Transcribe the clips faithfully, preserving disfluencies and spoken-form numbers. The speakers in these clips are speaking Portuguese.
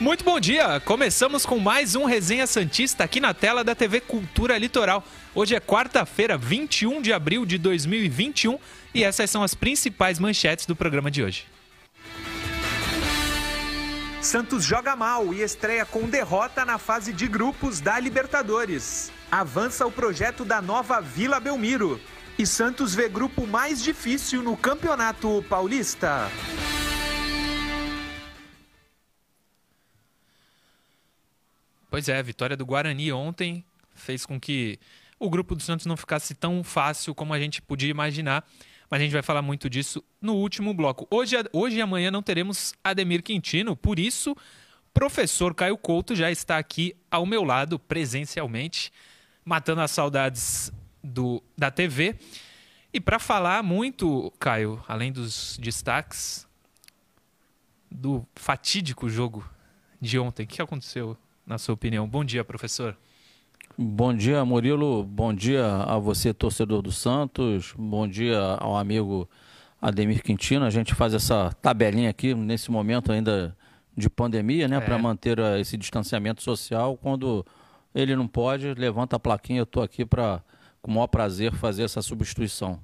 Muito bom dia! Começamos com mais um Resenha Santista aqui na tela da T V Cultura Litoral. Hoje é quarta-feira, vinte e um de abril de dois mil e vinte e um, e essas são as principais manchetes do programa de hoje. Santos joga mal e estreia com derrota na fase de grupos da Libertadores. Avança o projeto da nova Vila Belmiro. E Santos vê grupo mais difícil no Campeonato Paulista. Pois é, a vitória do Guarani ontem fez com que o grupo do Santos não ficasse tão fácil como a gente podia imaginar, mas a gente vai falar muito disso no último bloco. Hoje, hoje e amanhã não teremos Ademir Quintino, por isso, professor Caio Couto já está aqui ao meu lado, presencialmente, matando as saudades do, da T V. E para falar muito, Caio, além dos destaques, do fatídico jogo de ontem, o que aconteceu? Na sua opinião. Bom dia, professor. Bom dia, Murilo. Bom dia a você, torcedor do Santos. Bom dia ao amigo Ademir Quintino. A gente faz essa tabelinha aqui, nesse momento ainda de pandemia, né? É. Para manter esse distanciamento social. Quando ele não pode, levanta a plaquinha. Eu estou aqui para, com o maior prazer, fazer essa substituição.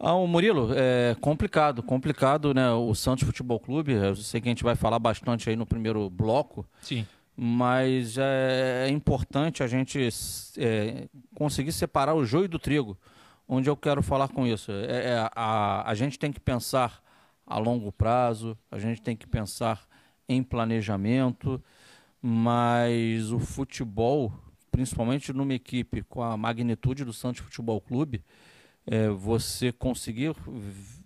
Ah, o Murilo, é complicado, complicado, né? O Santos Futebol Clube, eu sei que a gente vai falar bastante aí no primeiro bloco. Sim. Mas é importante a gente é, conseguir separar o joio do trigo, onde eu quero falar com isso. É, é, a, a gente tem que pensar a longo prazo, a gente tem que pensar em planejamento, mas o futebol, principalmente numa equipe com a magnitude do Santos Futebol Clube, é, você conseguir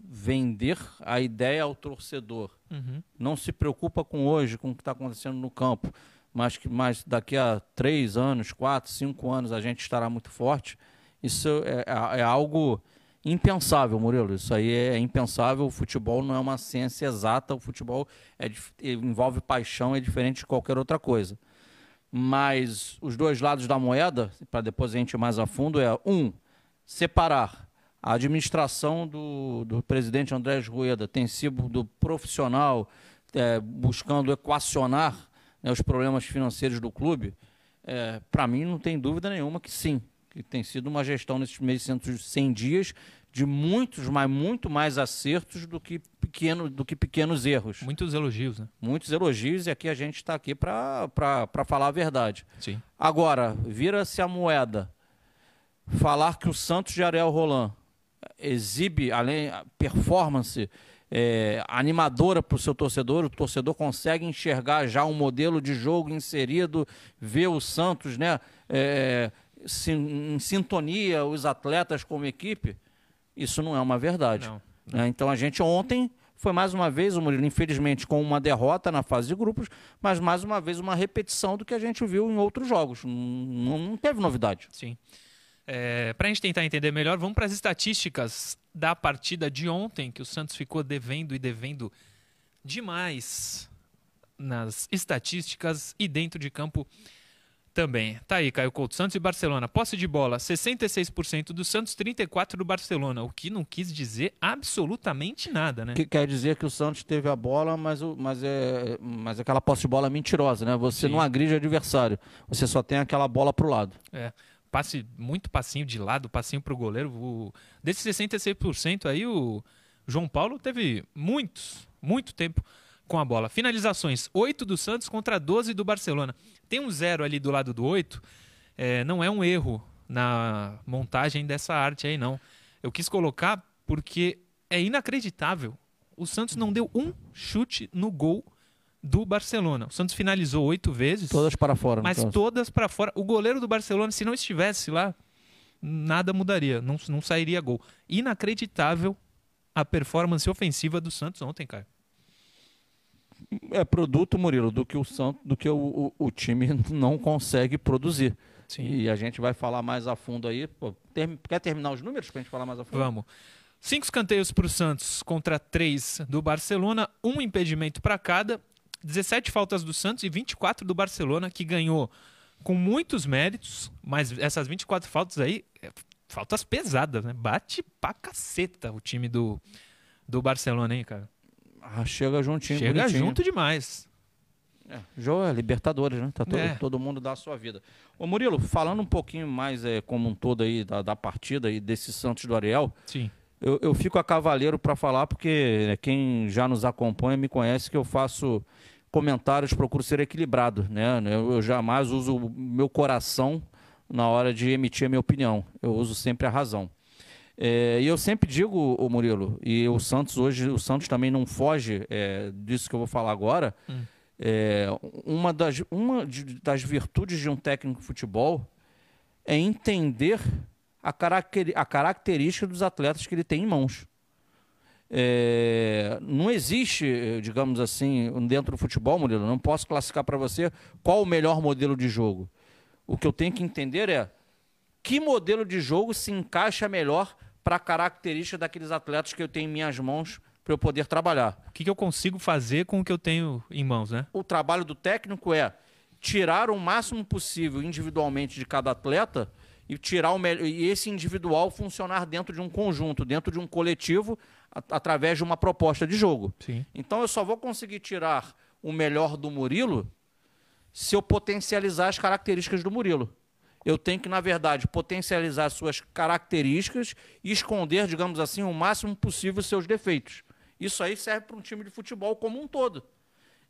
vender a ideia ao torcedor. Uhum. Não se preocupa com hoje, com o que está acontecendo no campo. Mas que mas daqui a três anos, quatro, cinco anos, a gente estará muito forte. Isso é, é, é algo impensável, Murilo. Isso aí é impensável. O futebol não é uma ciência exata. O futebol é, envolve paixão, é diferente de qualquer outra coisa. Mas os dois lados da moeda, para depois a gente ir mais a fundo, é um, separar. A administração do, do presidente Andrés Rueda tem sido do profissional, é, buscando equacionar, né, os problemas financeiros do clube. É, para mim, não tem dúvida nenhuma que sim, que tem sido uma gestão nesses primeiros cem dias de muitos, mas muito mais acertos do que, pequeno, do que pequenos erros. Muitos elogios, né? Muitos elogios, e aqui a gente está aqui para para falar a verdade. Sim. Agora, vira-se a moeda. Falar que o Santos de Ariel Holan exibe, além da performance é, animadora para o seu torcedor, o torcedor consegue enxergar já um modelo de jogo inserido, ver o Santos, né, é, sim, em sintonia, os atletas como equipe, isso não é uma verdade. Não, não. É, então a gente ontem foi mais uma vez, o Murilo, infelizmente, com uma derrota na fase de grupos, mas mais uma vez uma repetição do que a gente viu em outros jogos, não, não teve novidade. Sim. É, para a gente tentar entender melhor, vamos para as estatísticas da partida de ontem, que o Santos ficou devendo e devendo demais nas estatísticas e dentro de campo também. Tá aí, Caio Couto, Santos e Barcelona. Posse de bola, sessenta e seis por cento do Santos, trinta e quatro por cento do Barcelona, o que não quis dizer absolutamente nada, né? Que quer dizer que o Santos teve a bola, mas, o, mas, é, mas aquela posse de bola é mentirosa, né? Você Sim. não agride o adversário, você só tem aquela bola para o lado. É. Passe, muito passinho de lado, passinho para o goleiro. O, desses sessenta e seis por cento aí, o João Paulo teve muitos, muito tempo com a bola. Finalizações, oito do Santos contra doze do Barcelona. Tem um zero ali do lado do oito, é, não é um erro na montagem dessa arte aí, não. Eu quis colocar porque é inacreditável. O Santos não deu um chute no gol do Barcelona. O Santos finalizou oito vezes. Todas para fora. Mas caso. todas para fora. O goleiro do Barcelona, se não estivesse lá, nada mudaria. Não, não sairia gol. Inacreditável a performance ofensiva do Santos ontem, Caio. É produto, Murilo, do que o, Santos, do que o, o, o time não consegue produzir. Sim. E a gente vai falar mais a fundo aí. Pô, ter, quer terminar os números para a gente falar mais a fundo? Vamos. Cinco escanteios para o Santos contra três do Barcelona. Um impedimento para cada. dezessete faltas do Santos e vinte e quatro do Barcelona, que ganhou com muitos méritos, mas essas vinte e quatro faltas aí, é, faltas pesadas, né? Bate pra caceta o time do, do Barcelona, hein, cara? Ah, chega juntinho. Chega bonitinho. Junto demais. É, jogo é Libertadores, né? Tá todo, é. todo mundo dá a sua vida. Ô Murilo, falando um pouquinho mais é, como um todo aí da, da partida e desse Santos do Ariel. Sim. Eu, eu fico a cavaleiro para falar, porque né, quem já nos acompanha me conhece que eu faço comentários, procuro ser equilibrado, né? Eu, eu jamais uso o meu coração na hora de emitir a minha opinião. Eu uso sempre a razão. É, e eu sempre digo, o Murilo, e o Santos hoje, o Santos também não foge é, disso que eu vou falar agora. Hum. É, uma das, uma de, das virtudes de um técnico de futebol é entender a, caracter, a característica dos atletas que ele tem em mãos. É, não existe, digamos assim, dentro do futebol, Murilo, não posso classificar para você qual o melhor modelo de jogo. O que eu tenho que entender é que modelo de jogo se encaixa melhor para a característica daqueles atletas que eu tenho em minhas mãos para eu poder trabalhar. O que, que eu consigo fazer com o que eu tenho em mãos, né? O trabalho do técnico é tirar o máximo possível individualmente de cada atleta e, tirar o melhor, e esse individual funcionar dentro de um conjunto, dentro de um coletivo, at através de uma proposta de jogo. Sim. Então eu só vou conseguir tirar o melhor do Murilo se eu potencializar as características do Murilo. Eu tenho que, na verdade, potencializar suas características e esconder, digamos assim, o máximo possível seus defeitos. Isso aí serve para um time de futebol como um todo.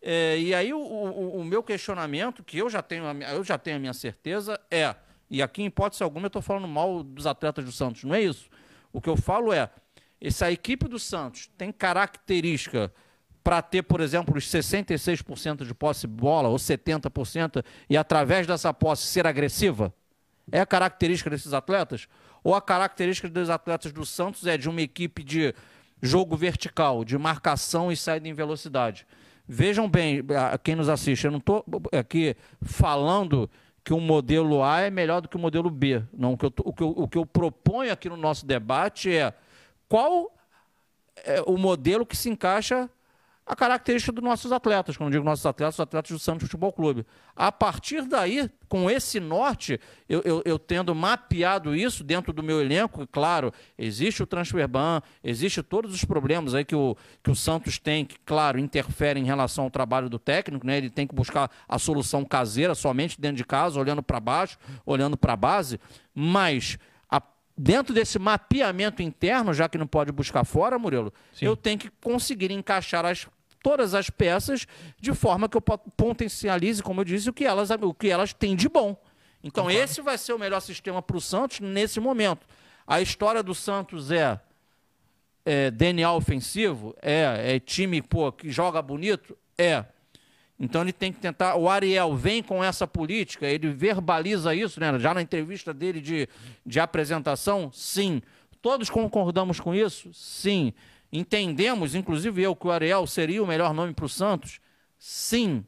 É, e aí o, o, o meu questionamento, que eu já tenho a, eu já tenho a minha certeza, é, e aqui em hipótese alguma eu estou falando mal dos atletas do Santos, não é isso? O que eu falo é, essa equipe do Santos tem característica para ter, por exemplo, os sessenta e seis por cento de posse de bola, ou setenta por cento, e através dessa posse ser agressiva? É a característica desses atletas? Ou a característica dos atletas do Santos é de uma equipe de jogo vertical, de marcação e saída em velocidade? Vejam bem, quem nos assiste, eu não estou aqui falando que o modelo A é melhor do que o modelo B. Não, o que eu, o que eu, o que eu proponho aqui no nosso debate é qual é o modelo que se encaixa a característica dos nossos atletas. Quando eu digo nossos atletas, os atletas do Santos Futebol Clube. A partir daí, com esse norte, eu, eu, eu tendo mapeado isso dentro do meu elenco, claro, existe o transfer ban, existe todos os problemas aí que o, que o Santos tem, que, claro, interferem em relação ao trabalho do técnico, né? Ele tem que buscar a solução caseira, somente dentro de casa, olhando para baixo, olhando para a base, mas dentro desse mapeamento interno, já que não pode buscar fora, Murilo, Sim. eu tenho que conseguir encaixar as, todas as peças de forma que eu potencialize, como eu disse, o que elas, o que elas têm de bom. Então, Concordo. Esse vai ser o melhor sistema para o Santos nesse momento. A história do Santos é, é D N A ofensivo? É. É time pô, que joga bonito? É. Então ele tem que tentar, o Ariel vem com essa política, ele verbaliza isso, né? Já na entrevista dele de, de apresentação, sim. Todos concordamos com isso? Sim. Entendemos, inclusive eu, que o Ariel seria o melhor nome para o Santos? Sim.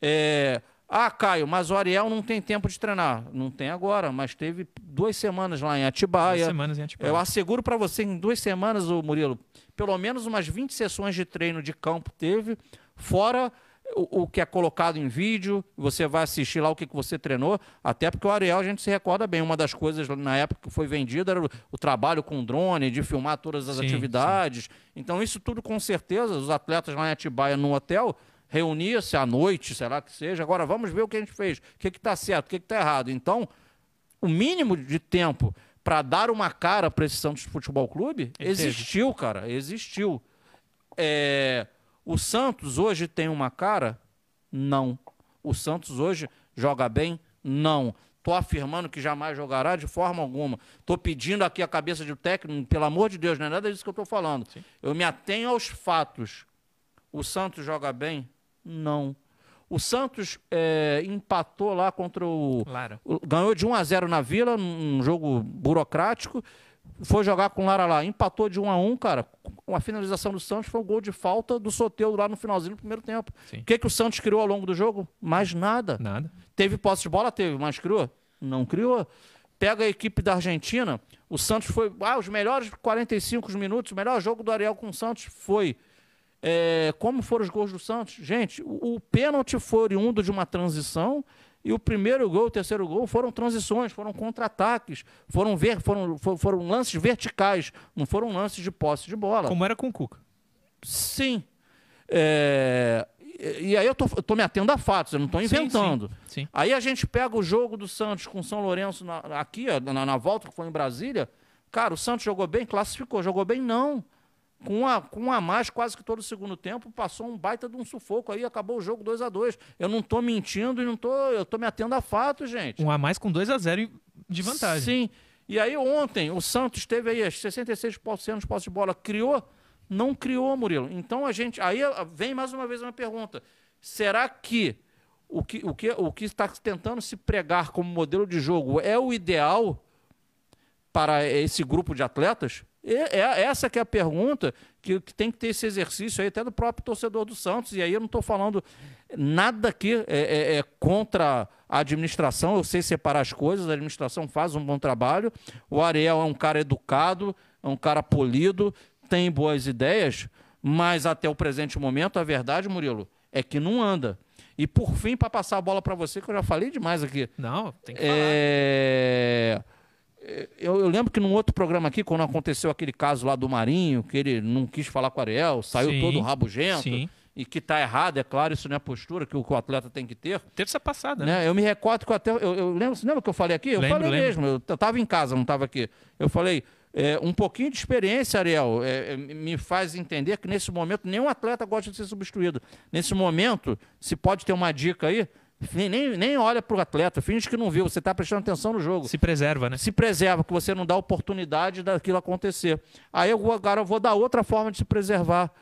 É... Ah, Caio, mas o Ariel não tem tempo de treinar. Não tem agora, mas teve duas semanas lá em Atibaia. Duas semanas em Atibaia. Eu asseguro para você, em duas semanas, ô Murilo, pelo menos umas vinte sessões de treino de campo teve, fora... O, o que é colocado em vídeo, você vai assistir lá o que, que você treinou, até porque o Ariel a gente se recorda bem, uma das coisas na época que foi vendida era o, o trabalho com drone, de filmar todas as sim, atividades, sim. Então isso tudo com certeza, os atletas lá em Atibaia no hotel, reunia-se à noite, sei lá que seja, agora vamos ver o que a gente fez, o que está certo, o que está errado, então o mínimo de tempo para dar uma cara para esse Santos Futebol Clube, Entendi. existiu, cara, existiu. É... O Santos hoje tem uma cara? Não. O Santos hoje joga bem? Não. Estou afirmando que jamais jogará de forma alguma. Estou pedindo aqui a cabeça de um técnico, pelo amor de Deus, não é nada disso que eu estou falando. Sim. Eu me atenho aos fatos. O Santos joga bem? Não. O Santos é, empatou lá contra o... Lara. Ganhou de um a zero na Vila, num jogo burocrático. Foi jogar com o Lara lá, empatou de um a um, cara. A finalização do Santos foi um gol de falta do Soteldo lá no finalzinho do primeiro tempo. Sim. O que, que o Santos criou ao longo do jogo? Mais nada. Nada. Teve posse de bola? Teve, mas criou? Não criou. Pega a equipe da Argentina, o Santos foi... Ah, os melhores quarenta e cinco minutos, o melhor jogo do Ariel com o Santos foi... É, como foram os gols do Santos? Gente, o, o pênalti foi oriundo de uma transição... E o primeiro gol, o terceiro gol, foram transições, foram contra-ataques, foram, foram, foram lances verticais, não foram lances de posse de bola. Como era com o Cuca. Sim. É... E aí eu tô, eu tô me atendo a fatos, eu não estou inventando. Sim, sim, sim. Aí a gente pega o jogo do Santos com o São Lorenzo na, aqui, na, na volta que foi em Brasília. Cara, o Santos jogou bem, classificou. Jogou bem, não. Com a, com a mais, quase que todo o segundo tempo, passou um baita de um sufoco aí, acabou o jogo dois a dois. Eu não tô mentindo e não tô, eu tô me atendo a fato, gente. Um a mais com dois a zero de vantagem. Sim. E aí ontem o Santos teve aí sessenta e seis por cento de posse de bola, criou, não criou, Murilo. Então a gente, aí vem mais uma vez uma pergunta. Será que o que o que o que está tentando se pregar como modelo de jogo é o ideal para esse grupo de atletas? E é, essa que é a pergunta que, que tem que ter esse exercício aí até do próprio torcedor do Santos. E aí eu não estou falando nada aqui é, é, é contra a administração, eu sei separar as coisas, a administração faz um bom trabalho, o Ariel é um cara educado, é um cara polido, tem boas ideias, mas até o presente momento, a verdade, Murilo, é que não anda. E por fim, para passar a bola para você, que eu já falei demais aqui. Não, tem que falar. É... Eu, eu lembro que num outro programa aqui, quando aconteceu aquele caso lá do Marinho, que ele não quis falar com o Ariel, saiu sim, todo rabugento, sim. E que está errado, é claro, isso não é postura que o, que o atleta tem que ter. Terça passada, né? né? Eu me recordo que eu até... Eu, eu lembro, você lembra que eu falei aqui? Eu lembro, falei lembro. mesmo, eu estava em casa, não estava aqui. Eu falei, é, um pouquinho de experiência, Ariel, é, me faz entender que nesse momento nenhum atleta gosta de ser substituído. Nesse momento, se pode ter uma dica aí... Nem, nem olha para o atleta, finge que não viu, você está prestando atenção no jogo. Se preserva, né? Se preserva, que você não dá oportunidade daquilo acontecer. Aí eu, agora eu vou dar outra forma de se preservar.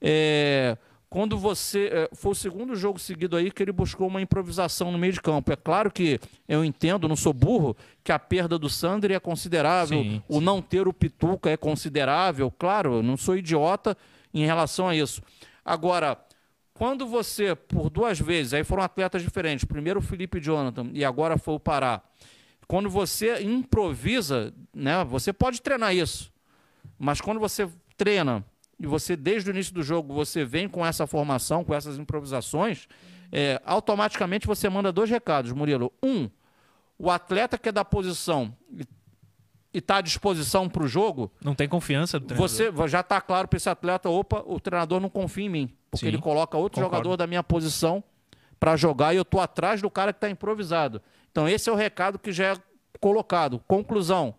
É, quando você... É, foi o segundo jogo seguido aí que ele buscou uma improvisação no meio de campo. É claro que eu entendo, não sou burro, que a perda do Sandri é considerável, sim, o sim. não ter o Pituca é considerável. Claro, eu não sou idiota em relação a isso. Agora... Quando você, por duas vezes, aí foram atletas diferentes, primeiro o Felipe Jonathan e agora foi o Pará. Quando você improvisa, né, você pode treinar isso, mas quando você treina e você, desde o início do jogo, você vem com essa formação, com essas improvisações, é, automaticamente você manda dois recados, Murilo. Um, o atleta que é da posição... e está à disposição para o jogo... Não tem confiança do treinador. Você já está claro para esse atleta, opa, o treinador não confia em mim, porque sim, ele coloca outro concordo. jogador da minha posição para jogar e eu estou atrás do cara que está improvisado. Então esse é o recado que já é colocado. Conclusão,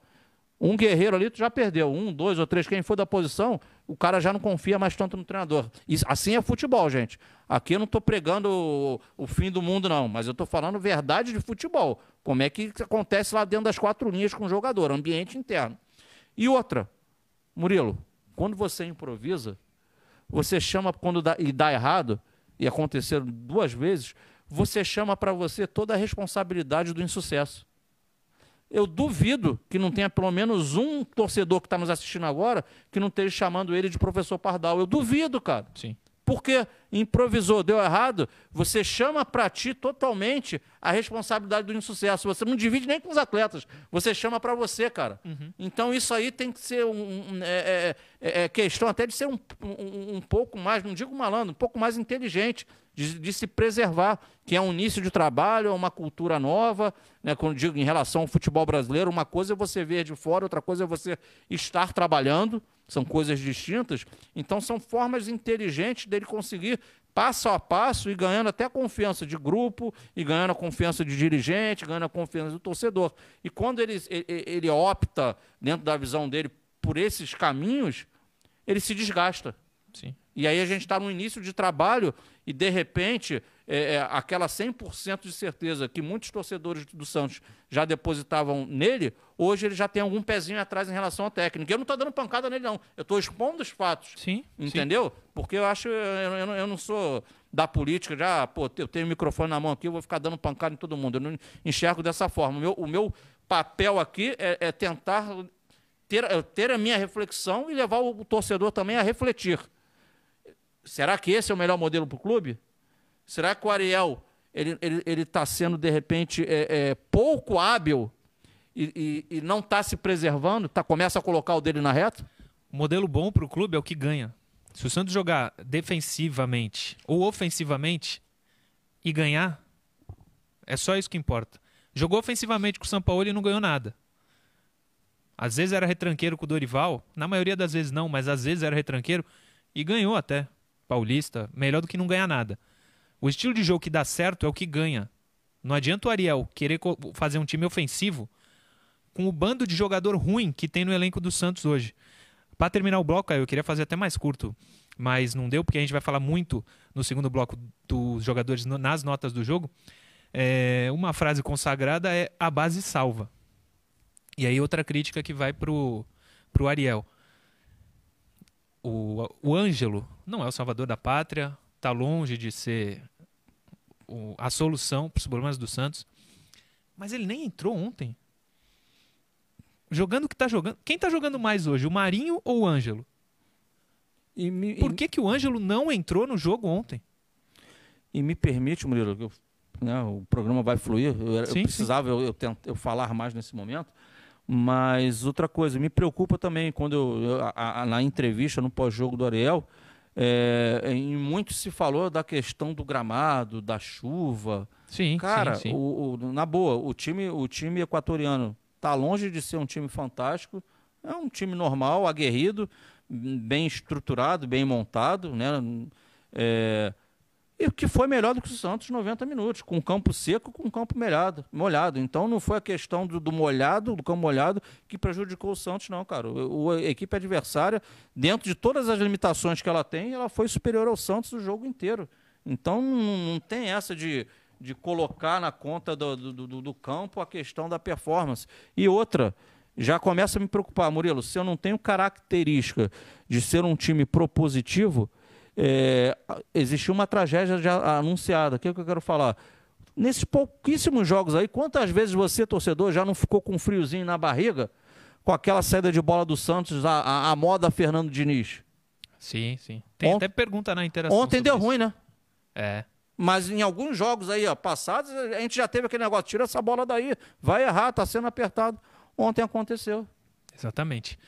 um guerreiro ali tu já perdeu, um, dois ou três, quem for da posição, o cara já não confia mais tanto no treinador. E assim é futebol, gente. Aqui eu não estou pregando o, o fim do mundo, não, mas eu estou falando verdade de futebol. Como é que acontece lá dentro das quatro linhas com o jogador, ambiente interno. E outra, Murilo, quando você improvisa, você chama, quando dá, e dá errado, e aconteceram duas vezes, você chama para você toda a responsabilidade do insucesso. Eu duvido que não tenha pelo menos um torcedor que está nos assistindo agora que não esteja chamando ele de professor Pardal. Eu duvido, cara. Sim. Porque improvisou, deu errado, você chama para ti totalmente a responsabilidade do insucesso. Você não divide nem com os atletas, você chama para você, cara. Uhum. Então isso aí tem que ser um, é, é, é questão até de ser um, um, um pouco mais, não digo malandro, um pouco mais inteligente, de, de se preservar, que é um início de trabalho, é uma cultura nova, né? Quando digo em relação ao futebol brasileiro, uma coisa é você ver de fora, outra coisa é você estar trabalhando. São coisas distintas, então são formas inteligentes dele conseguir, passo a passo, e ganhando até a confiança de grupo, e ganhando a confiança de dirigente, ganhando a confiança do torcedor. E quando ele, ele opta, dentro da visão dele, por esses caminhos, ele se desgasta. Sim. E aí a gente está no início de trabalho e, de repente, é, é, aquela cem por cento de certeza que muitos torcedores do Santos já depositavam nele, hoje ele já tem algum pezinho atrás em relação à técnica. Eu não estou dando pancada nele, não. Eu estou expondo os fatos. Sim. Entendeu? Sim. Porque eu acho... Eu, eu, eu não sou da política, já... Pô, eu tenho o microfone na mão aqui, eu vou ficar dando pancada em todo mundo. Eu não enxergo dessa forma. O meu, o meu papel aqui é, é tentar ter, ter a minha reflexão e levar o, o torcedor também a refletir. Será que esse é o melhor modelo para o clube? Será que o Ariel ele, ele, ele está sendo, de repente, é, é, pouco hábil e, e, e não está se preservando? Tá, começa a colocar o dele na reta? O modelo bom para o clube é o que ganha. Se o Santos jogar defensivamente ou ofensivamente e ganhar, é só isso que importa. Jogou ofensivamente com o São Paulo e não ganhou nada. Às vezes era retranqueiro com o Dorival, na maioria das vezes não, mas às vezes era retranqueiro e ganhou até. Paulista, melhor do que não ganhar nada. O estilo de jogo que dá certo é o que ganha. Não adianta o Ariel querer fazer um time ofensivo com o bando de jogador ruim que tem no elenco do Santos hoje. Para terminar o bloco, eu queria fazer até mais curto, mas não deu, porque a gente vai falar muito no segundo bloco dos jogadores nas notas do jogo. É, uma frase consagrada é a base salva. E aí outra crítica que vai pro, pro Ariel. O, o Ângelo não é o salvador da pátria, está longe de ser o, a solução para os problemas do Santos, mas ele nem entrou ontem. Jogando o que está jogando. Quem está jogando mais hoje, o Marinho ou o Ângelo? E me, Por que, e... que o Ângelo não entrou no jogo ontem? E me permite, Murilo, eu, né, o programa vai fluir, eu, sim, eu precisava eu, eu, tento, eu falar mais nesse momento, mas outra coisa, me preocupa também, quando eu, eu, a, a, na entrevista, no pós-jogo do Ariel, é, em muito se falou da questão do gramado, da chuva. Sim, cara, sim, sim. O, o, na boa, o time, o time equatoriano está longe de ser um time fantástico, é um time normal, aguerrido, bem estruturado, bem montado, né? É, e o que foi melhor do que o Santos noventa minutos, com campo seco, com campo molhado. molhado. Então não foi a questão do, do molhado, do campo molhado, que prejudicou o Santos, não, cara. O, o, a equipe adversária, dentro de todas as limitações que ela tem, ela foi superior ao Santos o jogo inteiro. Então não, não tem essa de... de colocar na conta do, do, do, do campo a questão da performance. E outra, já começa a me preocupar, Murilo, se eu não tenho característica de ser um time propositivo, é, existiu uma tragédia já anunciada. O que é que eu quero falar? Nesses pouquíssimos jogos aí, quantas vezes você, torcedor, já não ficou com um friozinho na barriga com aquela saída de bola do Santos, a, a, a moda Fernando Diniz? Sim, sim. Tem ontem, até pergunta na interação. Ontem deu ruim, né? É. Mas em alguns jogos aí, ó, passados, a gente já teve aquele negócio, tira essa bola daí, vai errar, tá sendo apertado. Ontem aconteceu. Exatamente.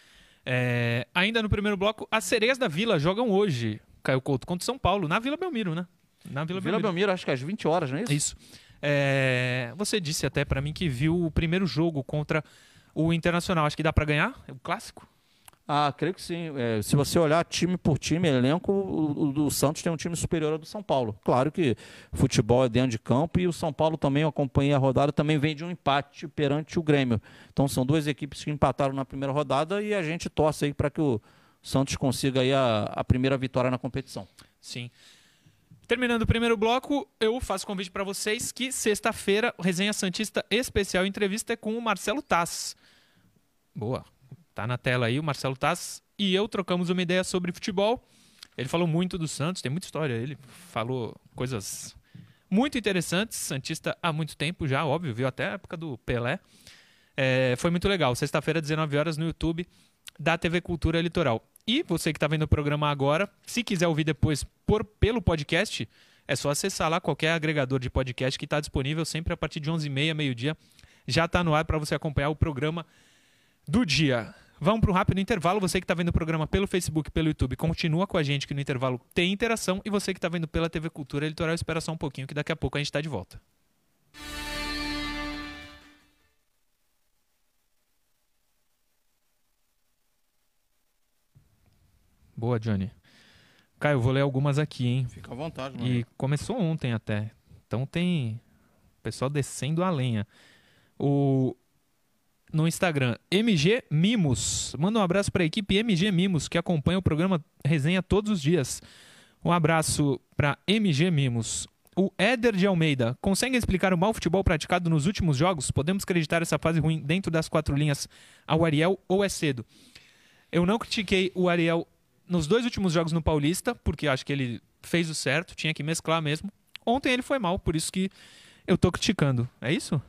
É, ainda no primeiro bloco, as Sereias da Vila jogam hoje, Caio Couto, contra São Paulo, na Vila Belmiro, né? Na Vila, Vila Belmiro. Belmiro, acho que às vinte horas, não é isso? Isso. É, você disse até pra mim que viu o primeiro jogo contra o Internacional. Acho que dá pra ganhar? É o clássico? Ah, creio que sim. É, se você olhar time por time, elenco, o, o, o Santos tem um time superior ao do São Paulo. Claro que futebol é dentro de campo e o São Paulo também, eu acompanhei a rodada, também vem de um empate perante o Grêmio. Então são duas equipes que empataram na primeira rodada e a gente torce aí para que o Santos consiga aí a, a primeira vitória na competição. Sim. Terminando o primeiro bloco, eu faço convite para vocês que sexta-feira, Resenha Santista Especial Entrevista é com o Marcelo Tas. Boa. Tá na tela aí, o Marcelo Tas e eu trocamos uma ideia sobre futebol. Ele falou muito do Santos, tem muita história. Ele falou coisas muito interessantes. Santista há muito tempo já, óbvio, viu até a época do Pelé. É, foi muito legal. Sexta-feira, dezenove horas, no YouTube da T V Cultura Litoral. E você que tá vendo o programa agora, se quiser ouvir depois por, pelo podcast, é só acessar lá qualquer agregador de podcast que tá disponível sempre a partir de onze e meia, meio-dia. Já tá no ar para você acompanhar o programa do dia. Vamos para um rápido intervalo. Você que está vendo o programa pelo Facebook, pelo YouTube, continua com a gente, que no intervalo tem interação. E você que está vendo pela T V Cultura Litoral, espera só um pouquinho, que daqui a pouco a gente está de volta. Boa, Johnny. Caio, eu vou ler algumas aqui, hein? Fica à vontade, mano. E começou ontem até. Então tem o pessoal descendo a lenha. O... No Instagram, M G Mimos. Manda um abraço para a equipe M G Mimos, que acompanha o programa Resenha todos os dias. Um abraço para M G Mimos. O Éder de Almeida. Consegue explicar o mau futebol praticado nos últimos jogos? Podemos acreditar essa fase ruim dentro das quatro linhas ao Ariel ou é cedo? Eu não critiquei o Ariel nos dois últimos jogos no Paulista, porque acho que ele fez o certo, tinha que mesclar mesmo. Ontem ele foi mal, por isso que eu tô criticando. É isso?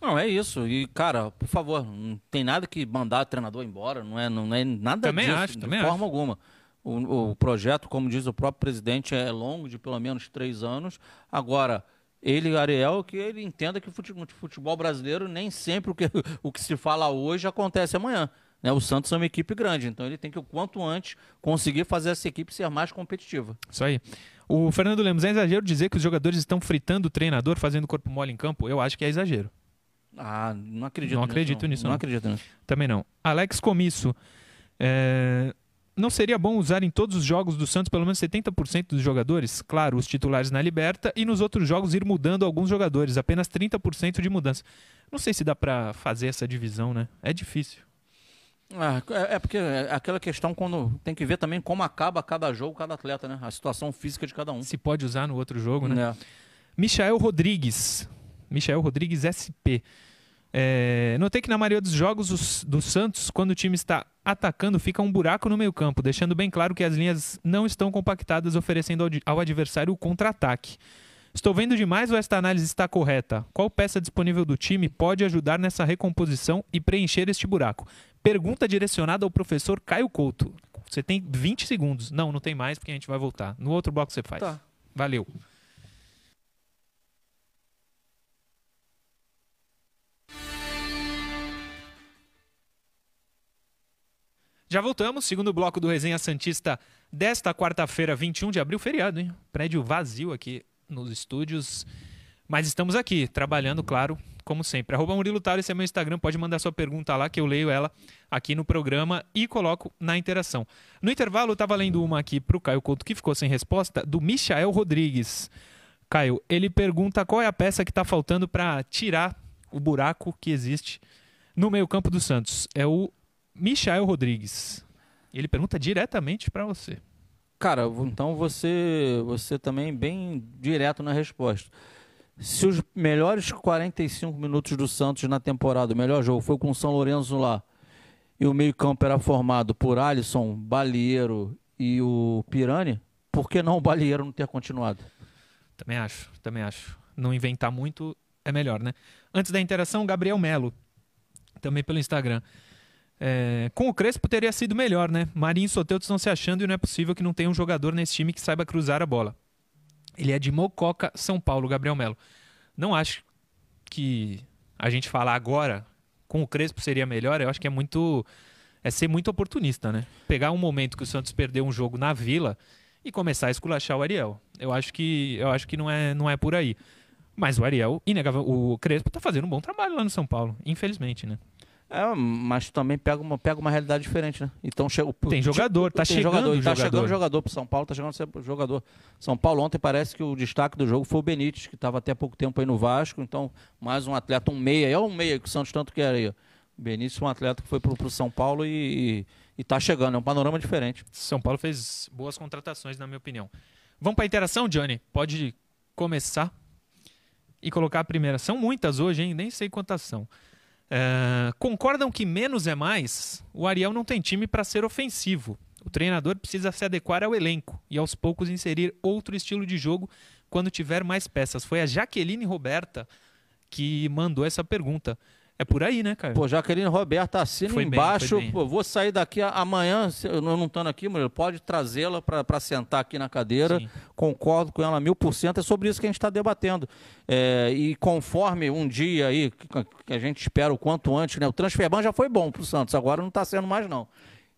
Não, é isso. E, cara, por favor, não tem nada que mandar o treinador embora, não é, não é nada também disso, acho, de também forma acho. alguma. O, o projeto, como diz o próprio presidente, é longo, de pelo menos três anos. Agora, ele, Ariel, que ele entenda que o futebol brasileiro nem sempre o que, o que se fala hoje acontece amanhã. Né? O Santos é uma equipe grande, então ele tem que, o quanto antes, conseguir fazer essa equipe ser mais competitiva. Isso aí. O Fernando Lemos, é exagero dizer que os jogadores estão fritando o treinador, fazendo corpo mole em campo? Eu acho que é exagero. Ah, não acredito, não nisso, acredito não. nisso. Não, não acredito nisso. Também não. Alex Comisso. É... não seria bom usar em todos os jogos do Santos pelo menos setenta por cento dos jogadores? Claro, os titulares na Liberta, e nos outros jogos ir mudando alguns jogadores, apenas trinta por cento de mudança. Não sei se dá para fazer essa divisão, né? É difícil. Ah, é porque é aquela questão, quando tem que ver também como acaba cada jogo, cada atleta, né? A situação física de cada um. Se pode usar no outro jogo, né? É. Michael Rodrigues. Michael Rodrigues S P. É, notei que na maioria dos jogos os, do Santos, quando o time está atacando, fica um buraco no meio campo, deixando bem claro que as linhas não estão compactadas, oferecendo ao, ao adversário o contra-ataque. Estou vendo demais ou esta análise está correta? Qual peça disponível do time pode ajudar nessa recomposição e preencher este buraco? Pergunta direcionada ao professor Caio Couto. Você tem vinte segundos. Não, não tem mais, porque a gente vai voltar. No outro bloco você faz. Tá. Valeu. Já voltamos, segundo bloco do Resenha Santista desta quarta-feira, vinte e um de abril, feriado, hein? Prédio vazio aqui nos estúdios, mas estamos aqui, trabalhando, claro, como sempre. Arroba Murilo Tales, esse é meu Instagram, pode mandar sua pergunta lá, que eu leio ela aqui no programa e coloco na interação. No intervalo, eu estava lendo uma aqui para o Caio Couto, que ficou sem resposta, do Michael Rodrigues. Caio, ele pergunta qual é a peça que está faltando para tirar o buraco que existe no meio-campo do Santos. É o Michael Rodrigues. Ele pergunta diretamente para você. Cara, então você, você também bem direto na resposta. Se os melhores quarenta e cinco minutos do Santos na temporada, o melhor jogo foi com o São Lorenzo lá, e o meio-campo era formado por Alisson, Balieiro e o Pirani, por que não o Balieiro não ter continuado? Também acho, também acho. Não inventar muito é melhor, né? Antes da interação, Gabriel Melo, também pelo Instagram. É, com o Crespo teria sido melhor, né? Marinho e Soteldo estão se achando e não é possível que não tenha um jogador nesse time que saiba cruzar a bola. Ele é de Mococa, São Paulo, Gabriel Melo. Não acho que a gente falar agora com o Crespo seria melhor. Eu acho que é muito, é ser muito oportunista, né? Pegar um momento que o Santos perdeu um jogo na Vila e começar a esculachar o Ariel. Eu acho que, eu acho que não é, não é por aí. Mas o Ariel, inegável, o Crespo tá fazendo um bom trabalho lá no São Paulo, infelizmente, né? É, mas também pega uma, pega uma realidade diferente, né? Então chega, tem jogador, tá tem chegando jogador, jogador. Tá chegando jogador pro São Paulo, tá chegando jogador. São Paulo ontem parece que o destaque do jogo foi o Benítez, que estava até há pouco tempo aí no Vasco, então mais um atleta, um meia, é um meia que o Santos tanto quer aí. O Benítez é um atleta que foi pro, pro São Paulo e, e, e tá chegando, é um panorama diferente. São Paulo fez boas contratações, na minha opinião. Vamos pra interação, Johnny? Pode começar e colocar a primeira. São muitas hoje, hein? Nem sei quantas são. Uh, concordam que menos é mais? O Ariel não tem time para ser ofensivo. O treinador precisa se adequar ao elenco e aos poucos inserir outro estilo de jogo quando tiver mais peças. Foi a Jaqueline Roberta que mandou essa pergunta. É por aí, né, Caio? Pô, Jaqueline Roberta, assina foi embaixo. Bem, pô, vou sair daqui amanhã, eu não estando aqui, Murilo, pode trazê-la para sentar aqui na cadeira. Sim. Concordo com ela mil por cento. É sobre isso que a gente está debatendo. É, e conforme um dia aí, que a gente espera o quanto antes, né? O transferban já foi bom para o Santos, agora não está sendo mais, não.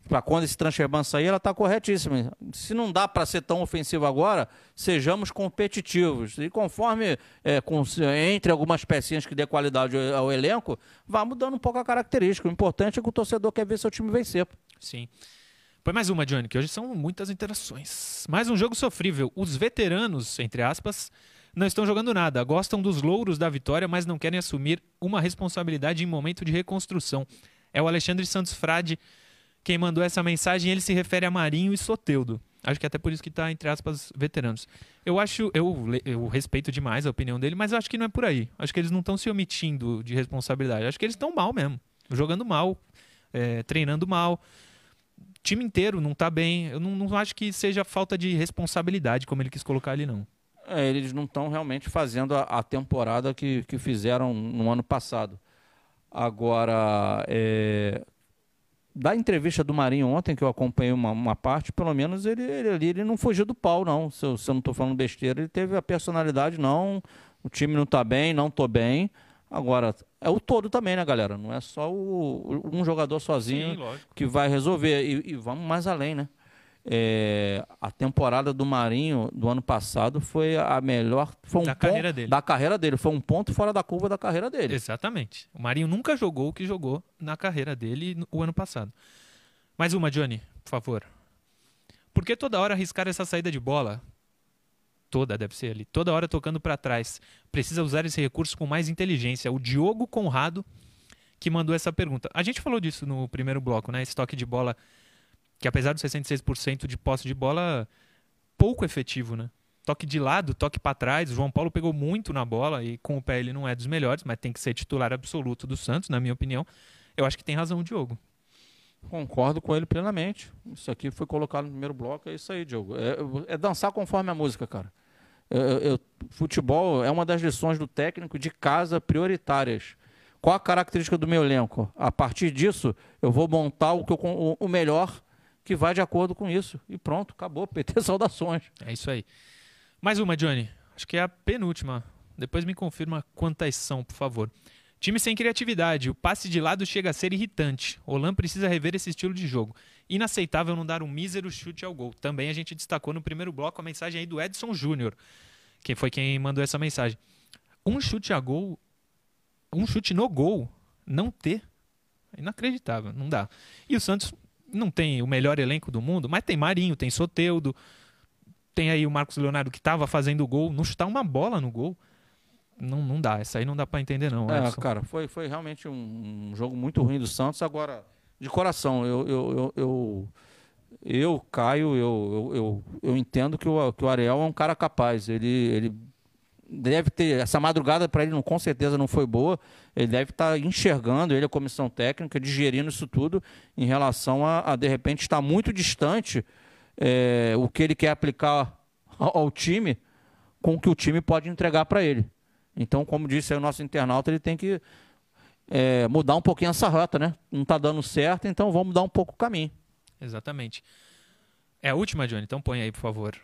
Para quando esse transferban sair, ela está corretíssima. Se não dá para ser tão ofensivo agora, sejamos competitivos. E conforme, é, com, entre algumas pecinhas que dê qualidade ao elenco, vá mudando um pouco a característica. O importante é que o torcedor quer ver seu time vencer. Sim. Põe mais uma, Johnny, que hoje são muitas interações. Mais um jogo sofrível. Os veteranos, entre aspas, não estão jogando nada. Gostam dos louros da vitória, mas não querem assumir uma responsabilidade em momento de reconstrução. É o Alexandre Santos Frade quem mandou essa mensagem. Ele se refere a Marinho e Soteldo. Acho que é até por isso que está, entre aspas, veteranos. Eu acho, eu, eu respeito demais a opinião dele, mas acho que não é por aí. Acho que eles não estão se omitindo de responsabilidade. Acho que eles estão mal mesmo. Jogando mal, é, treinando mal. O time inteiro não está bem. Eu não, não acho que seja falta de responsabilidade, como ele quis colocar ali, não. É, eles não estão realmente fazendo a, a temporada que, que fizeram no ano passado. Agora, é... da entrevista do Marinho ontem, que eu acompanhei uma, uma parte, pelo menos ele, ele, ele não fugiu do pau, não. Se eu, se eu não estou falando besteira, ele teve a personalidade, não, o time não está bem, não estou bem. Agora, é o todo também, né, galera? Não é só o, um jogador sozinho. Sim, que vai resolver. E, e vamos mais além, né? É, a temporada do Marinho do ano passado foi a melhor foi um da, ponto, carreira dele. da carreira dele. Foi um ponto fora da curva da carreira dele. Exatamente. O Marinho nunca jogou o que jogou na carreira dele o ano passado. Mais uma, Johnny, por favor. Por que toda hora arriscar essa saída de bola? Toda, deve ser ali. Toda hora tocando para trás. Precisa usar esse recurso com mais inteligência. O Diogo Conrado que mandou essa pergunta. A gente falou disso no primeiro bloco, né? Esse toque de bola, que apesar dos sessenta e seis por cento de posse de bola, pouco efetivo, né? Toque de lado, toque para trás. O João Paulo pegou muito na bola e com o pé ele não é dos melhores, mas tem que ser titular absoluto do Santos, na minha opinião. Eu acho que tem razão o Diogo. Concordo com ele plenamente. Isso aqui foi colocado no primeiro bloco, é isso aí, Diogo. É, é dançar conforme a música, cara. Eu, eu, futebol é uma das lições do técnico de casa prioritárias. Qual a característica do meu elenco? A partir disso, eu vou montar o, que eu, o, o melhor que vai de acordo com isso. E pronto, acabou. P T, saudações. É isso aí. Mais uma, Johnny. Acho que é a penúltima. Depois me confirma quantas são, por favor. Time sem criatividade. O passe de lado chega a ser irritante. Holan precisa rever esse estilo de jogo. Inaceitável não dar um mísero chute ao gol. Também a gente destacou no primeiro bloco a mensagem aí do Edson Júnior, que foi quem mandou essa mensagem. Um chute a gol, um chute no gol, não ter. Inacreditável, não dá. E o Santos não tem o melhor elenco do mundo, mas tem Marinho, tem Soteldo, tem aí o Marcos Leonardo que estava fazendo gol, não chutar uma bola no gol. Não, não dá, essa aí não dá para entender não. É, cara, foi, foi realmente um, um jogo muito ruim do Santos. Agora, de coração, eu, eu, eu, eu, eu Caio, eu, eu, eu, eu entendo que o, que o Ariel é um cara capaz. Ele, ele deve ter, essa madrugada para ele não, com certeza não foi boa, ele deve estar enxergando, ele a comissão técnica, digerindo isso tudo em relação a, a de repente, estar muito distante é, o que ele quer aplicar ao, ao time com o que o time pode entregar para ele. Então, como disse aí o nosso internauta, ele tem que é, mudar um pouquinho essa rota, né? Não está dando certo, então vamos mudar um pouco o caminho. Exatamente. É a última, Johnny? Então põe aí, por favor.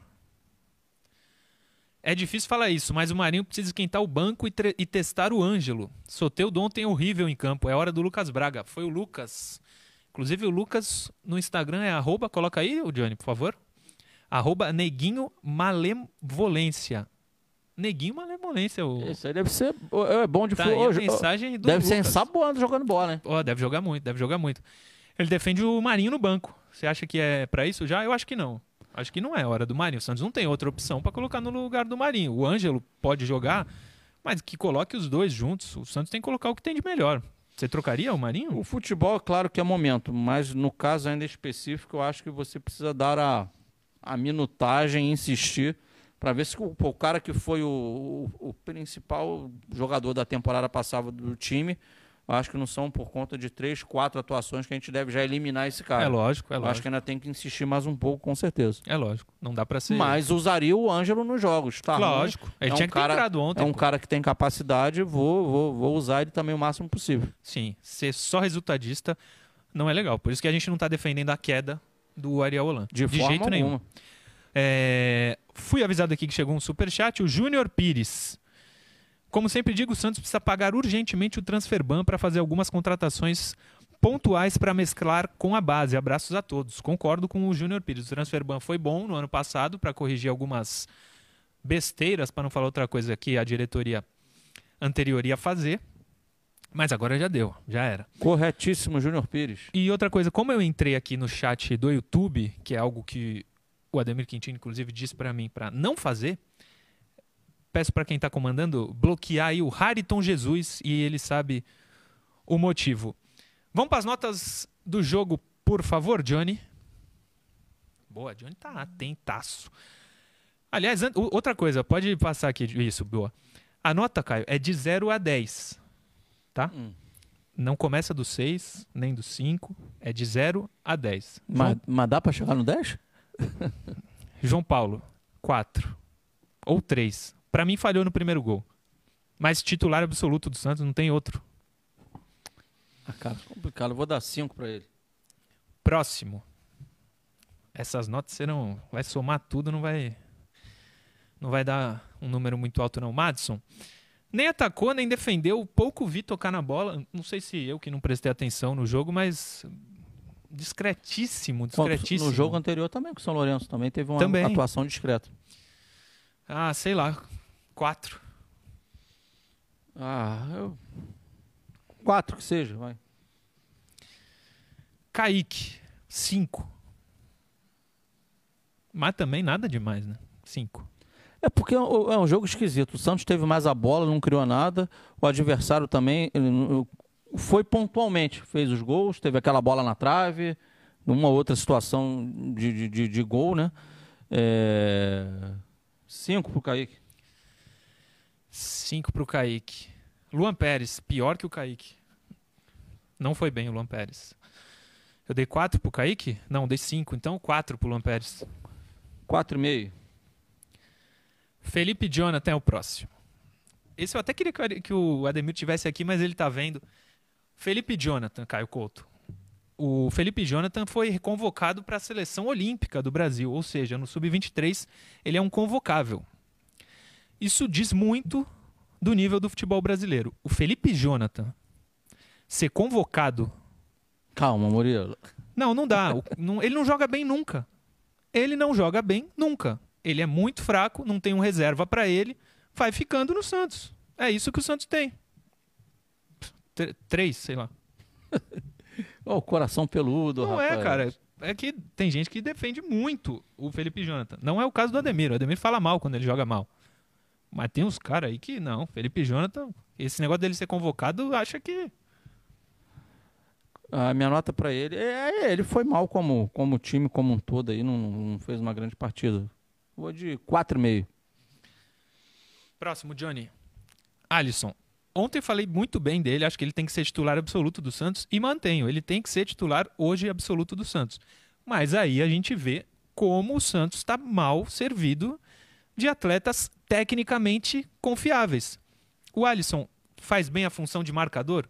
É difícil falar isso, mas o Marinho precisa esquentar o banco e, e testar o Ângelo. Soteldo ontem horrível em campo, é hora do Lucas Braga. Foi o Lucas. Inclusive o Lucas no Instagram é arroba, coloca aí, o Johnny, por favor. Arroba neguinho malevolência. Neguinho Malevolência. O... Isso aí deve ser... É bom de tá, futebol. Mensagem do deve Lucas. Ser ensaboando jogando bola, né? Oh, deve jogar muito, deve jogar muito. Ele defende o Marinho no banco. Você acha que é pra isso já? Eu acho que não. Acho que não é hora do Marinho. O Santos não tem outra opção pra colocar no lugar do Marinho. O Ângelo pode jogar, mas que coloque os dois juntos. O Santos tem que colocar o que tem de melhor. Você trocaria o Marinho? O futebol, é claro que é momento, mas no caso ainda específico, eu acho que você precisa dar a, a minutagem, insistir, para ver se o, o cara que foi o, o, o principal jogador da temporada passada do time, acho que não são por conta de três, quatro atuações que a gente deve já eliminar esse cara. É lógico, é lógico. Acho que ainda tem que insistir mais um pouco, com certeza. É lógico, não dá para ser... Mas usaria o Ângelo nos jogos, tá? Lógico, ele é tinha um cara, que ter entrado ontem. É um pô. cara que tem capacidade, vou, vou, vou usar ele também o máximo possível. Sim, ser só resultadista não é legal, por isso que a gente não está defendendo a queda do Ariel Holan. De, de forma jeito alguma. nenhum. É... Fui avisado aqui que chegou um superchat, o Júnior Pires. Como sempre digo, o Santos precisa pagar urgentemente o transferban para fazer algumas contratações pontuais para mesclar com a base. Abraços a todos. Concordo com o Júnior Pires. O transferban foi bom no ano passado para corrigir algumas besteiras, para não falar outra coisa que a diretoria anterior ia fazer. Mas agora já deu, já era. Corretíssimo, Júnior Pires. E outra coisa, como eu entrei aqui no chat do YouTube, que é algo que... o Ademir Quintino, inclusive, disse para mim para não fazer. Peço para quem está comandando bloquear aí o Hariton Jesus e ele sabe o motivo. Vamos para as notas do jogo, por favor, Johnny. Boa, Johnny tá atentaço. Aliás, outra coisa, pode passar aqui. Isso, boa. A nota, Caio, é de zero a dez. Tá? Hum. Não começa do seis, nem do cinco. É de zero a dez. Mas, mas dá para chegar no dez? João Paulo, quatro ou três. Pra mim falhou no primeiro gol. Mas titular absoluto do Santos, não tem outro. Ah, cara, complicado. Eu vou dar cinco pra ele. Próximo. Essas notas serão... Vai somar tudo, não vai... Não vai dar um número muito alto, não. Madison, nem atacou, nem defendeu. Pouco vi tocar na bola. Não sei se eu que não prestei atenção no jogo, mas... Discretíssimo, discretíssimo. No jogo anterior também, com o São Lorenzo também teve uma também. atuação discreta. Ah, sei lá, quatro. Ah, eu... quatro que seja, vai. Kaique, cinco. Mas também nada demais, né? Cinco. É porque é um jogo esquisito. O Santos teve mais a bola, não criou nada. O adversário também foi pontualmente. Fez os gols, teve aquela bola na trave, uma outra situação de, de, de gol, né? É... Cinco pro Kaique. Cinco pro Kaique. Luan Pérez, pior que o Kaique. Não foi bem o Luan Pérez. Eu dei quatro pro Kaique? Não, dei cinco. Então, quatro pro Luan Pérez. Quatro e meio. Felipe Jonathan é o próximo. Esse eu até queria que o Ademir tivesse aqui, mas ele tá vendo. Felipe Jonathan, Caio Couto. O Felipe Jonathan foi convocado para a seleção olímpica do Brasil, ou seja, no sub vinte e três ele é um convocável. Isso diz muito do nível do futebol brasileiro. O Felipe Jonathan ser convocado... Calma, Murilo. Não, não dá. Ele não joga bem nunca. Ele não joga bem nunca. Ele é muito fraco, não tem um reserva para ele, vai ficando no Santos. É isso que o Santos tem. Tr- três, sei lá. O oh, coração peludo, não rapaz. Não é, cara. É que tem gente que defende muito o Felipe Jonathan. Não é o caso do Ademir. O Ademir fala mal quando ele joga mal. Mas tem uns caras aí que não. Felipe Jonathan, esse negócio dele ser convocado, acha que... A minha nota para ele... É, ele foi mal como, como time, como um todo aí. Não, não fez uma grande partida. Vou de quatro e meio. Próximo, Johnny. Alisson. Ontem falei muito bem dele, acho que ele tem que ser titular absoluto do Santos e mantenho, ele tem que ser titular hoje absoluto do Santos. Mas aí a gente vê como o Santos está mal servido de atletas tecnicamente confiáveis. O Alisson faz bem a função de marcador?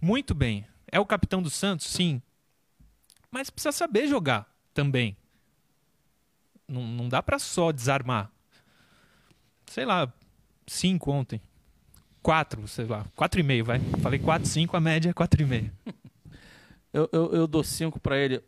Muito bem. É o capitão do Santos? Sim. Mas precisa saber jogar também. Não, não dá para só desarmar. Sei lá, cinco ontem. quatro, sei lá, quatro e meio, vai. Falei quatro, cinco, a média é quatro e meio. Eu, eu, eu dou cinco para ele.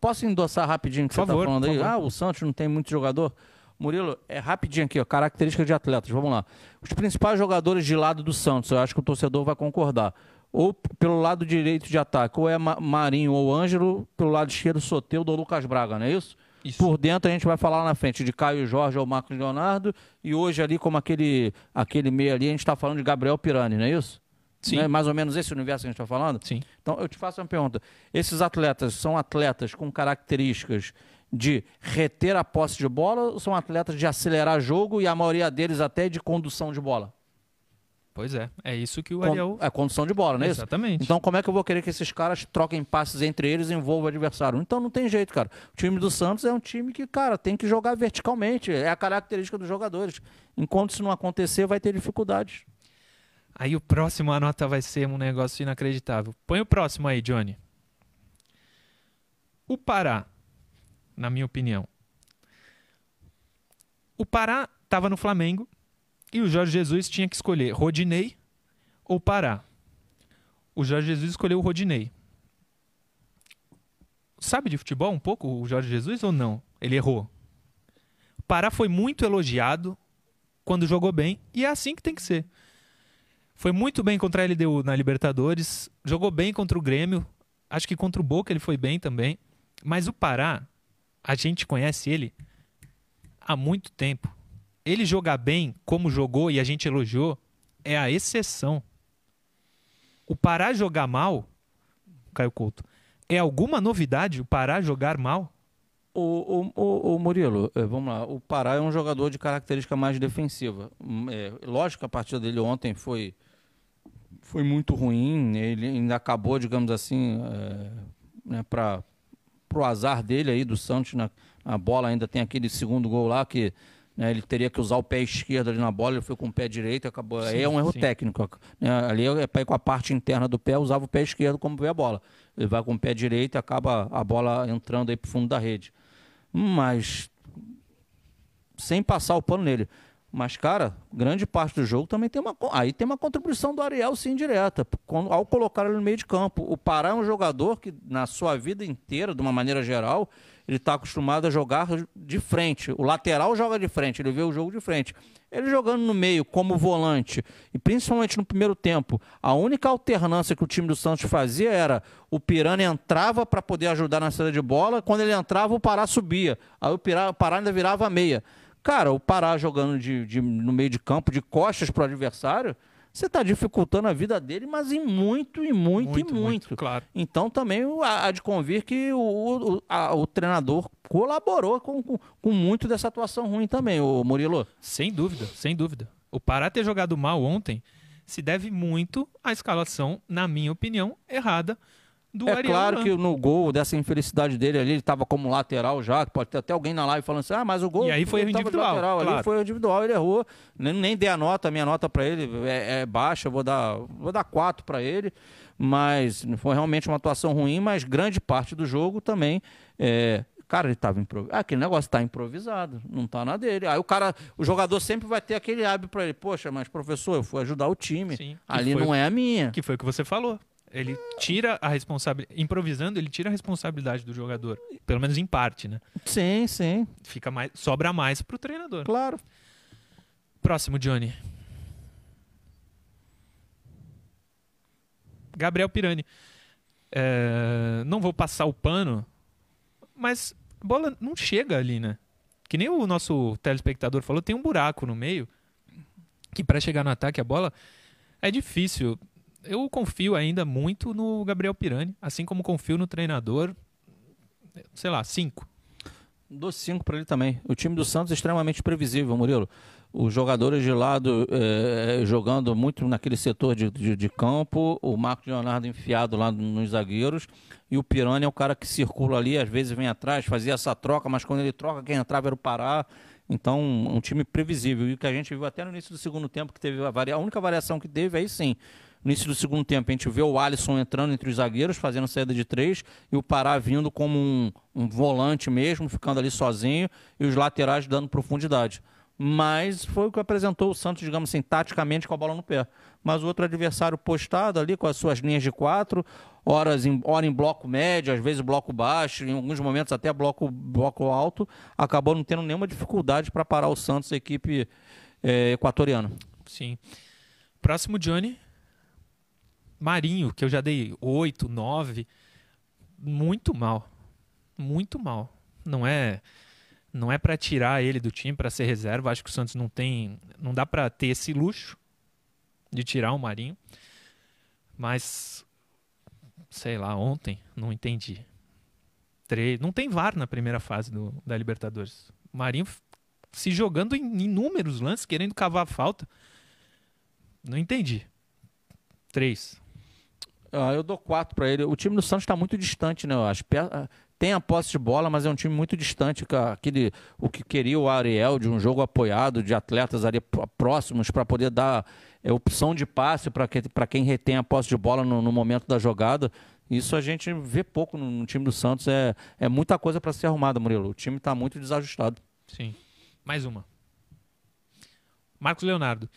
Posso endossar rapidinho o que por você favor, tá falando aí? Favor. Ah, o Santos não tem muito jogador. Murilo, é rapidinho aqui, ó, características de atletas, vamos lá. Os principais jogadores de lado do Santos, eu acho que o torcedor vai concordar. Ou pelo lado direito de ataque, ou é Marinho ou Ângelo, pelo lado esquerdo, Soteldo ou Lucas Braga, não é isso? Isso. Por dentro a gente vai falar lá na frente de Kaio Jorge ou Marcos Leonardo e hoje ali como aquele, aquele meio ali a gente está falando de Gabriel Pirani, não é isso? Sim. Não é mais ou menos esse universo que a gente está falando? Sim. Então eu te faço uma pergunta, esses atletas são atletas com características de reter a posse de bola ou são atletas de acelerar jogo e a maioria deles até de condução de bola? Pois é, é isso que o Ariel... É condução de bola, não é isso? Exatamente. Então como é que eu vou querer que esses caras troquem passes entre eles e envolvam o adversário? Então não tem jeito, cara. O time do Santos é um time que, cara, tem que jogar verticalmente. É a característica dos jogadores. Enquanto isso não acontecer, vai ter dificuldades. Aí o próximo, a nota vai ser um negócio inacreditável. Põe o próximo aí, Johnny. O Pará, na minha opinião. O Pará estava no Flamengo. E o Jorge Jesus tinha que escolher Rodinei ou Pará. O Jorge Jesus escolheu o Rodinei. Sabe de futebol um pouco o Jorge Jesus ou não? Ele errou. Pará foi muito elogiado quando jogou bem e é assim que tem que ser. Foi muito bem contra a L D U na Libertadores, jogou bem contra o Grêmio, acho que contra o Boca ele foi bem também. Mas o Pará, a gente conhece ele há muito tempo. Ele jogar bem, como jogou e a gente elogiou, é a exceção. O Pará jogar mal, Caio Couto, é alguma novidade o Pará jogar mal? Ô, ô, ô, ô Murilo, vamos lá. O Pará é um jogador de característica mais defensiva. É, lógico que a partida dele ontem foi, foi muito ruim. Ele ainda acabou, digamos assim, é, né, para o azar dele aí do Santos. Na, a bola ainda tem aquele segundo gol lá que... Ele teria que usar o pé esquerdo ali na bola, ele foi com o pé direito, acabou. Sim, aí é um erro sim. técnico. Ali é para ir com a parte interna do pé, usava o pé esquerdo como vê a bola. Ele vai com o pé direito e acaba a bola entrando aí para o fundo da rede. Mas, sem passar o pano nele, Mas, cara, grande parte do jogo também tem uma... Aí tem uma contribuição do Ariel, sim, direta, ao colocar ele no meio de campo. O Pará é um jogador que, na sua vida inteira, de uma maneira geral, ele está acostumado a jogar de frente. O lateral joga de frente, ele vê o jogo de frente. Ele jogando no meio, como volante, e principalmente no primeiro tempo, a única alternância que o time do Santos fazia era o Pirani entrava para poder ajudar na saída de bola, quando ele entrava, o Pará subia. Aí o Pará ainda virava a meia. Cara, o Pará jogando de, de, no meio de campo, de costas para o adversário, você está dificultando a vida dele, mas em muito, e muito, muito, e muito. muito claro. Então também há de convir que o, o, a, o treinador colaborou com, com, com muito dessa atuação ruim também, o Murilo. Sem dúvida, sem dúvida. O Pará ter jogado mal ontem se deve muito à escalação, na minha opinião, errada. Do é Ariel claro Holan. Que no gol, dessa infelicidade dele ali, ele estava como lateral já, que pode ter até alguém na live falando assim, ah, mas o gol... E aí foi ele individual, lateral, claro. Ali foi individual, ele errou, nem, nem dei a nota, a minha nota para ele é, é baixa, vou dar, vou dar quatro para ele, mas foi realmente uma atuação ruim, mas grande parte do jogo também... É... Cara, ele tava improvisado. Ah, aquele negócio tá improvisado, não tá na dele. Aí o cara, o jogador sempre vai ter aquele hábito para ele, poxa, mas professor, eu fui ajudar o time, Sim, ali não é a minha. Que foi o que você falou. Ele tira a responsabilidade... Improvisando, ele tira a responsabilidade do jogador. Pelo menos em parte, né? Sim, sim. Fica mais... Sobra mais pro treinador. Claro. Próximo, Johnny. Gabriel Pirani. É... Não vou passar o pano, mas a bola não chega ali, né? Que nem o nosso telespectador falou, tem um buraco no meio, que para chegar no ataque a bola é difícil... Eu confio ainda muito no Gabriel Pirani, assim como confio no treinador, sei lá, cinco. Dou cinco para ele também. O time do Santos é extremamente previsível, Murilo. Os jogadores de lado é, jogando muito naquele setor de, de, de campo, o Marcos Leonardo enfiado lá nos zagueiros, e o Pirani é o cara que circula ali, às vezes vem atrás, fazia essa troca, mas quando ele troca, quem entrava era o Pará. Então, um time previsível. E o que a gente viu até no início do segundo tempo, que teve a, varia... a única variação que teve, aí sim, no início do segundo tempo, a gente vê o Alisson entrando entre os zagueiros, fazendo saída de três, e o Pará vindo como um, um volante mesmo, ficando ali sozinho, e os laterais dando profundidade. Mas foi o que apresentou o Santos, digamos assim, taticamente com a bola no pé. Mas o outro adversário postado ali com as suas linhas de quatro, horas em, hora em bloco médio, às vezes bloco baixo, em alguns momentos até bloco, bloco alto, acabou não tendo nenhuma dificuldade para parar o Santos, a equipe é, equatoriana. Sim. Próximo, Johnny. Marinho, que eu já dei oito, nove, muito mal, muito mal. Não é, não é para tirar ele do time, para ser reserva. Acho que o Santos não tem, não dá para ter esse luxo de tirar o Marinho. Mas sei lá, ontem não entendi. Tre... Não tem V A R na primeira fase do, da Libertadores. Marinho se jogando em inúmeros lances, querendo cavar a falta. Não entendi. Três. Ah, eu dou quatro para ele. O time do Santos está muito distante, né? Eu acho. Tem a posse de bola, mas é um time muito distante. Aquele, o que queria o Ariel de um jogo apoiado, de atletas ali próximos para poder dar é, opção de passe para que, quem retém a posse de bola no, no momento da jogada. Isso a gente vê pouco no, no time do Santos. É, é muita coisa para ser arrumada, Murilo. O time está muito desajustado. Sim. Mais uma. Marcos Leonardo.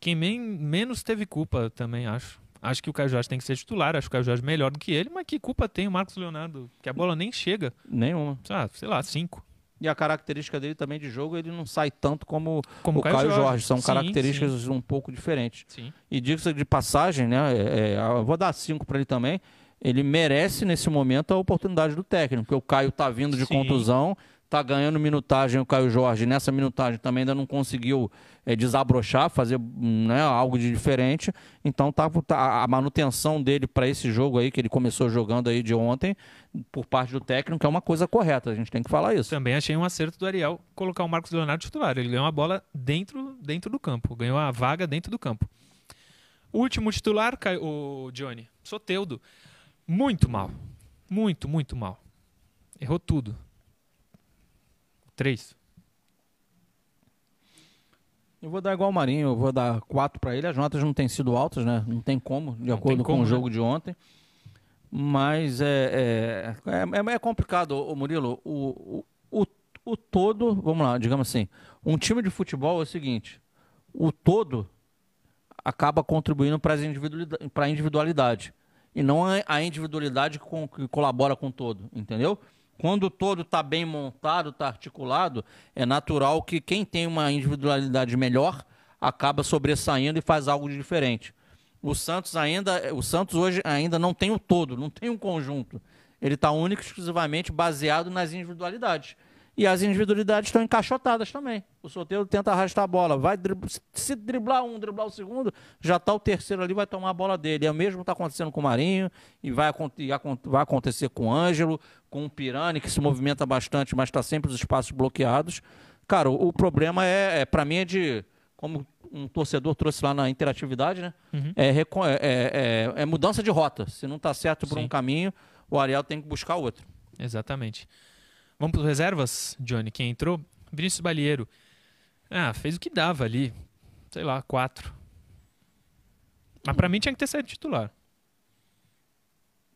Quem men menos teve culpa também, acho. Acho que o Kaio Jorge tem que ser titular, acho que o Kaio Jorge é melhor do que ele, mas que culpa tem o Marcos Leonardo? Que a bola nem chega. Nenhuma. Ah, sei lá, cinco. E a característica dele também de jogo, ele não sai tanto como, como o Kaio Jorge. Jorge. São sim, características sim. um pouco diferentes. Sim. E digo de passagem, né? É, é, eu vou dar cinco para ele também. Ele merece, nesse momento, a oportunidade do técnico, porque o Caio tá vindo de sim. contusão. Está ganhando minutagem o Kaio Jorge. Nessa minutagem também ainda não conseguiu é, desabrochar, fazer né, algo de diferente. Então tá, tá, a manutenção dele para esse jogo aí, que ele começou jogando aí de ontem, por parte do técnico, é uma coisa correta. A gente tem que falar isso. Também achei um acerto do Ariel colocar o Marcos Leonardo titular. Ele ganhou a bola dentro, dentro do campo. Ganhou a vaga dentro do campo. O último titular, o Johnny, Soteldo. Muito mal. Muito, muito mal. Errou tudo. Três. Eu vou dar igual ao Marinho, eu vou dar quatro para ele. As notas não têm sido altas, né? Não tem como, de não acordo com como, o jogo né? de ontem. Mas é, é, é, é complicado, Murilo. O, o, o, o todo, vamos lá, digamos assim, um time de futebol é o seguinte, o todo acaba contribuindo para a individualidade, e não a individualidade que colabora com o todo, entendeu? Quando o todo está bem montado, está articulado, é natural que quem tem uma individualidade melhor acaba sobressaindo e faz algo de diferente. O Santos, ainda, o Santos hoje ainda não tem o todo, não tem um conjunto. Ele está único e exclusivamente baseado nas individualidades. E as individualidades estão encaixotadas também. O Soteldo tenta arrastar a bola. Vai driblar, se driblar um, driblar o segundo, já está o terceiro ali, vai tomar a bola dele. É o mesmo que está acontecendo com o Marinho, e vai, e vai acontecer com o Ângelo, com o Pirani, que se movimenta bastante, mas está sempre os espaços bloqueados. Cara, o, o problema é, é para mim, é de... Como um torcedor trouxe lá na interatividade, né? Uhum. É, é, é, é mudança de rota. Se não está certo por Sim. um caminho, o Ariel tem que buscar outro. Exatamente. Vamos para as reservas, Johnny. Quem entrou? Vinícius Balieiro. Ah, fez o que dava ali. Sei lá, quatro. Mas para mim tinha que ter saído titular.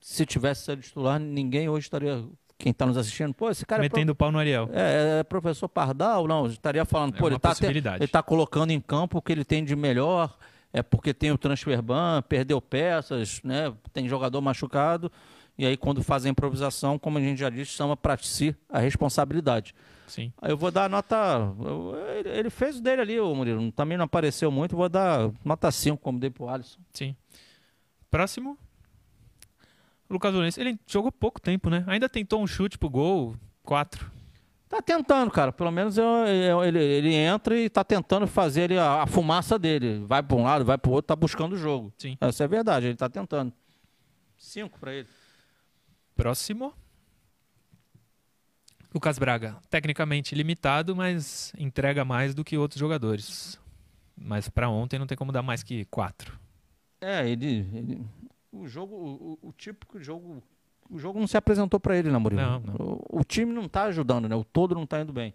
Se tivesse saído titular, ninguém hoje estaria... Quem está nos assistindo, pô, esse cara... Metendo é pro... o pau no Ariel. É, é professor Pardal, não. Estaria falando, é pô, ele está tá colocando em campo o que ele tem de melhor, é porque tem o transfer ban, perdeu peças, né? Tem jogador machucado... E aí, quando fazem a improvisação, como a gente já disse, chama para si a responsabilidade. Sim. Aí eu vou dar nota... Ele fez o dele ali, o Murilo. Também não apareceu muito. Vou dar nota cinco, como dei para o Alisson. Sim. Próximo. Lucas Braga. Ele jogou pouco tempo, né? Ainda tentou um chute pro gol. Quatro. Tá tentando, cara. Pelo menos eu, eu, ele, ele entra e tá tentando fazer ele, a, a fumaça dele. Vai para um lado, vai para o outro, tá buscando o jogo. Sim. Essa é a verdade. Ele tá tentando. Cinco para ele. Próximo. Lucas Braga. Tecnicamente limitado, mas entrega mais do que outros jogadores. Mas para ontem não tem como dar mais que quatro. É, ele... ele o jogo, o, o típico jogo... O jogo não se apresentou para ele, né, Murilo? Não, não. O, o time não tá ajudando, né? O todo não tá indo bem.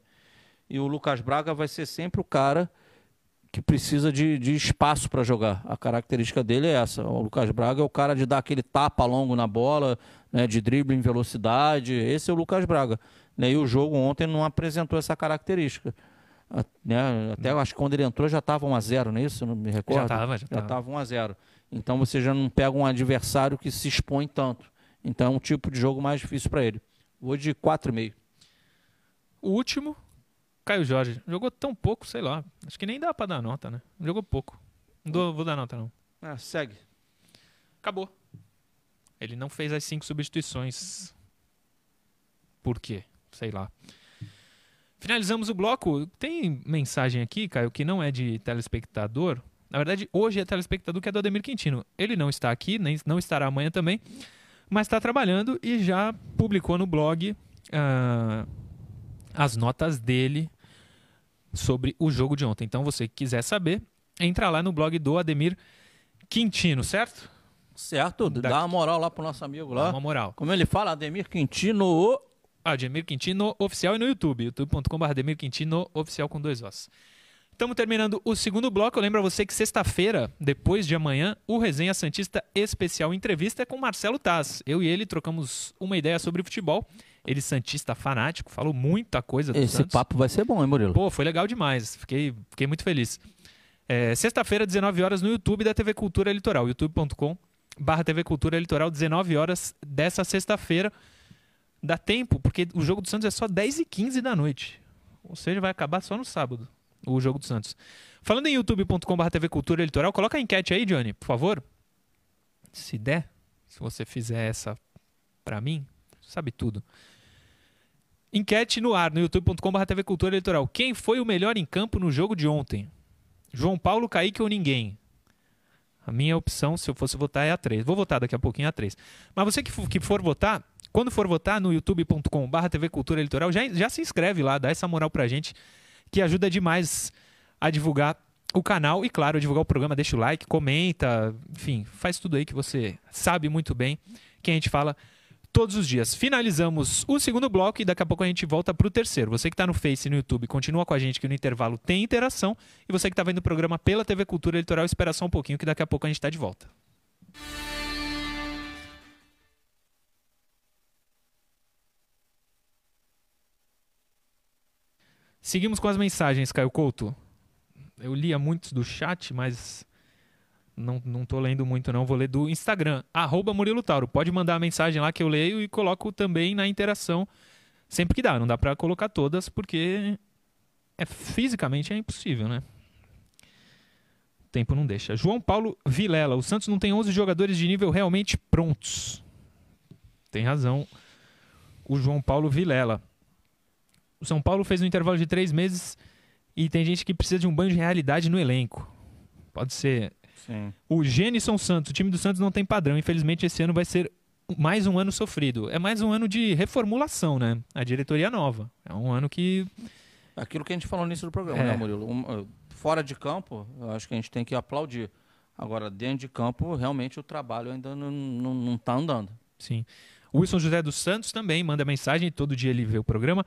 E o Lucas Braga vai ser sempre o cara que precisa de, de espaço para jogar. A característica dele é essa. O Lucas Braga é o cara de dar aquele tapa longo na bola, né, de drible em velocidade. Esse é o Lucas Braga. Né, e o jogo ontem não apresentou essa característica. A, né, até acho que quando ele entrou já estava um a zero, não é isso? Não me recordo. Já estava. Já estava um a zero. Então você já não pega um adversário que se expõe tanto. Então é um tipo de jogo mais difícil para ele. Vou de quatro e meio. O último... Kaio Jorge. Jogou tão pouco, sei lá. Acho que nem dá pra dar nota, né? Jogou pouco. Não dou, vou dar nota, não. Ah, segue. Acabou. Ele não fez as cinco substituições. Por quê? Sei lá. Finalizamos o bloco. Tem mensagem aqui, Caio, que não é de telespectador. Na verdade, hoje é telespectador, que é do Ademir Quintino. Ele não está aqui, nem não estará amanhã também, mas está trabalhando e já publicou no blog... Uh, as notas dele sobre o jogo de ontem. Então, você que quiser saber, entra lá no blog do Ademir Quintino, certo? Certo. Dá da... uma moral lá pro nosso amigo lá. Dá uma moral. Como ele fala, Ademir Quintino... O... Ademir Quintino Oficial e no YouTube. youtube ponto com ponto br Ademir Quintino Oficial com dois Os. Estamos terminando o segundo bloco. Eu lembro a você que sexta-feira, depois de amanhã, o Resenha Santista Especial Entrevista é com Marcelo Tas. Eu e ele trocamos uma ideia sobre futebol. Ele santista fanático, falou muita coisa do Santos. Esse papo vai ser bom, hein, Murilo? Pô, foi legal demais. Fiquei, fiquei muito feliz. É, sexta-feira, dezenove horas, no YouTube da T V Cultura Litoral. youtube ponto com ponto br T V Cultura Litoral, dezenove horas dessa sexta-feira. Dá tempo, porque o jogo do Santos é só dez e quinze da noite. Ou seja, vai acabar só no sábado, o jogo do Santos. Falando em youtube ponto com ponto br T V Cultura Litoral, coloca a enquete aí, Johnny, por favor. Se der, se você fizer essa pra mim, sabe tudo. Enquete no ar, no youtube ponto com ponto br T V Cultura Litoral. Quem foi o melhor em campo no jogo de ontem? João Paulo, Kaique ou ninguém? A minha opção, se eu fosse votar, é a três. Vou votar daqui a pouquinho a três. Mas você que for, que for votar, quando for votar no youtube ponto com ponto br T V Cultura Litoral, já, já se inscreve lá, dá essa moral pra gente, que ajuda demais a divulgar o canal e, claro, a divulgar o programa. Deixa o like, comenta, enfim, faz tudo aí que você sabe muito bem que a gente fala todos os dias. Finalizamos o segundo bloco e daqui a pouco a gente volta para o terceiro. Você que está no Face e no YouTube, continua com a gente, que no intervalo tem interação. E você que está vendo o programa pela T V Cultura Litoral, espera só um pouquinho que daqui a pouco a gente está de volta. Seguimos com as mensagens, Caio Couto. Eu lia muitos do chat, mas não, não tô lendo muito não. Vou ler do Instagram, arroba Murilo Tauro. Pode mandar a mensagem lá que eu leio e coloco também na interação sempre que dá. Não dá para colocar todas porque é, fisicamente é impossível, né? O tempo não deixa. João Paulo Vilela. O Santos não tem onze jogadores de nível realmente prontos. Tem razão o João Paulo Vilela. O São Paulo fez um intervalo de três meses... E tem gente que precisa de um banho de realidade no elenco. Pode ser. Sim. O Genison Santos. O time do Santos não tem padrão. Infelizmente, esse ano vai ser mais um ano sofrido. É mais um ano de reformulação, né? A diretoria nova. É um ano que... Aquilo que a gente falou no início do programa, é. né, Murilo? Um, fora de campo, eu acho que a gente tem que aplaudir. Agora, dentro de campo, realmente o trabalho ainda não, não, não tá andando. Sim. O Wilson José dos Santos também manda mensagem. Todo dia ele vê o programa.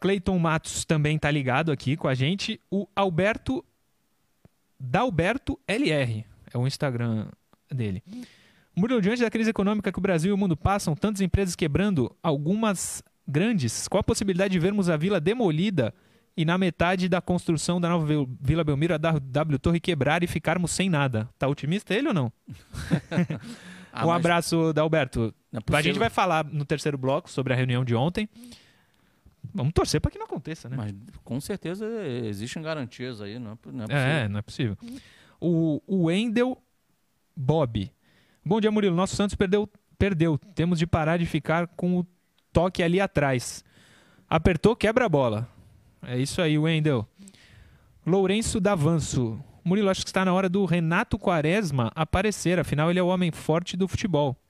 Cleiton Matos também tá ligado aqui com a gente. O Alberto Dalberto L R é o Instagram dele. Murilo, diante da crise econômica que o Brasil e o mundo passam, tantas empresas quebrando, algumas grandes, qual a possibilidade de vermos a vila demolida e na metade da construção da nova Vila Belmiro a W Torre quebrar e ficarmos sem nada? Tá otimista ele ou não? ah, um mas... abraço, Dalberto. É a gente vai falar no terceiro bloco sobre a reunião de ontem. Vamos torcer para que não aconteça, né? Mas com certeza existem garantias aí, não é, não é possível. É, não é possível. O, o Wendel Bob. Bom dia, Murilo. Nosso Santos perdeu, perdeu. Temos de parar de ficar com o toque ali atrás. Apertou, quebra a bola. É isso aí, Wendel. Lourenço Davanço. Murilo, acho que está na hora do Renato Quaresma aparecer. Afinal, ele é o homem forte do futebol.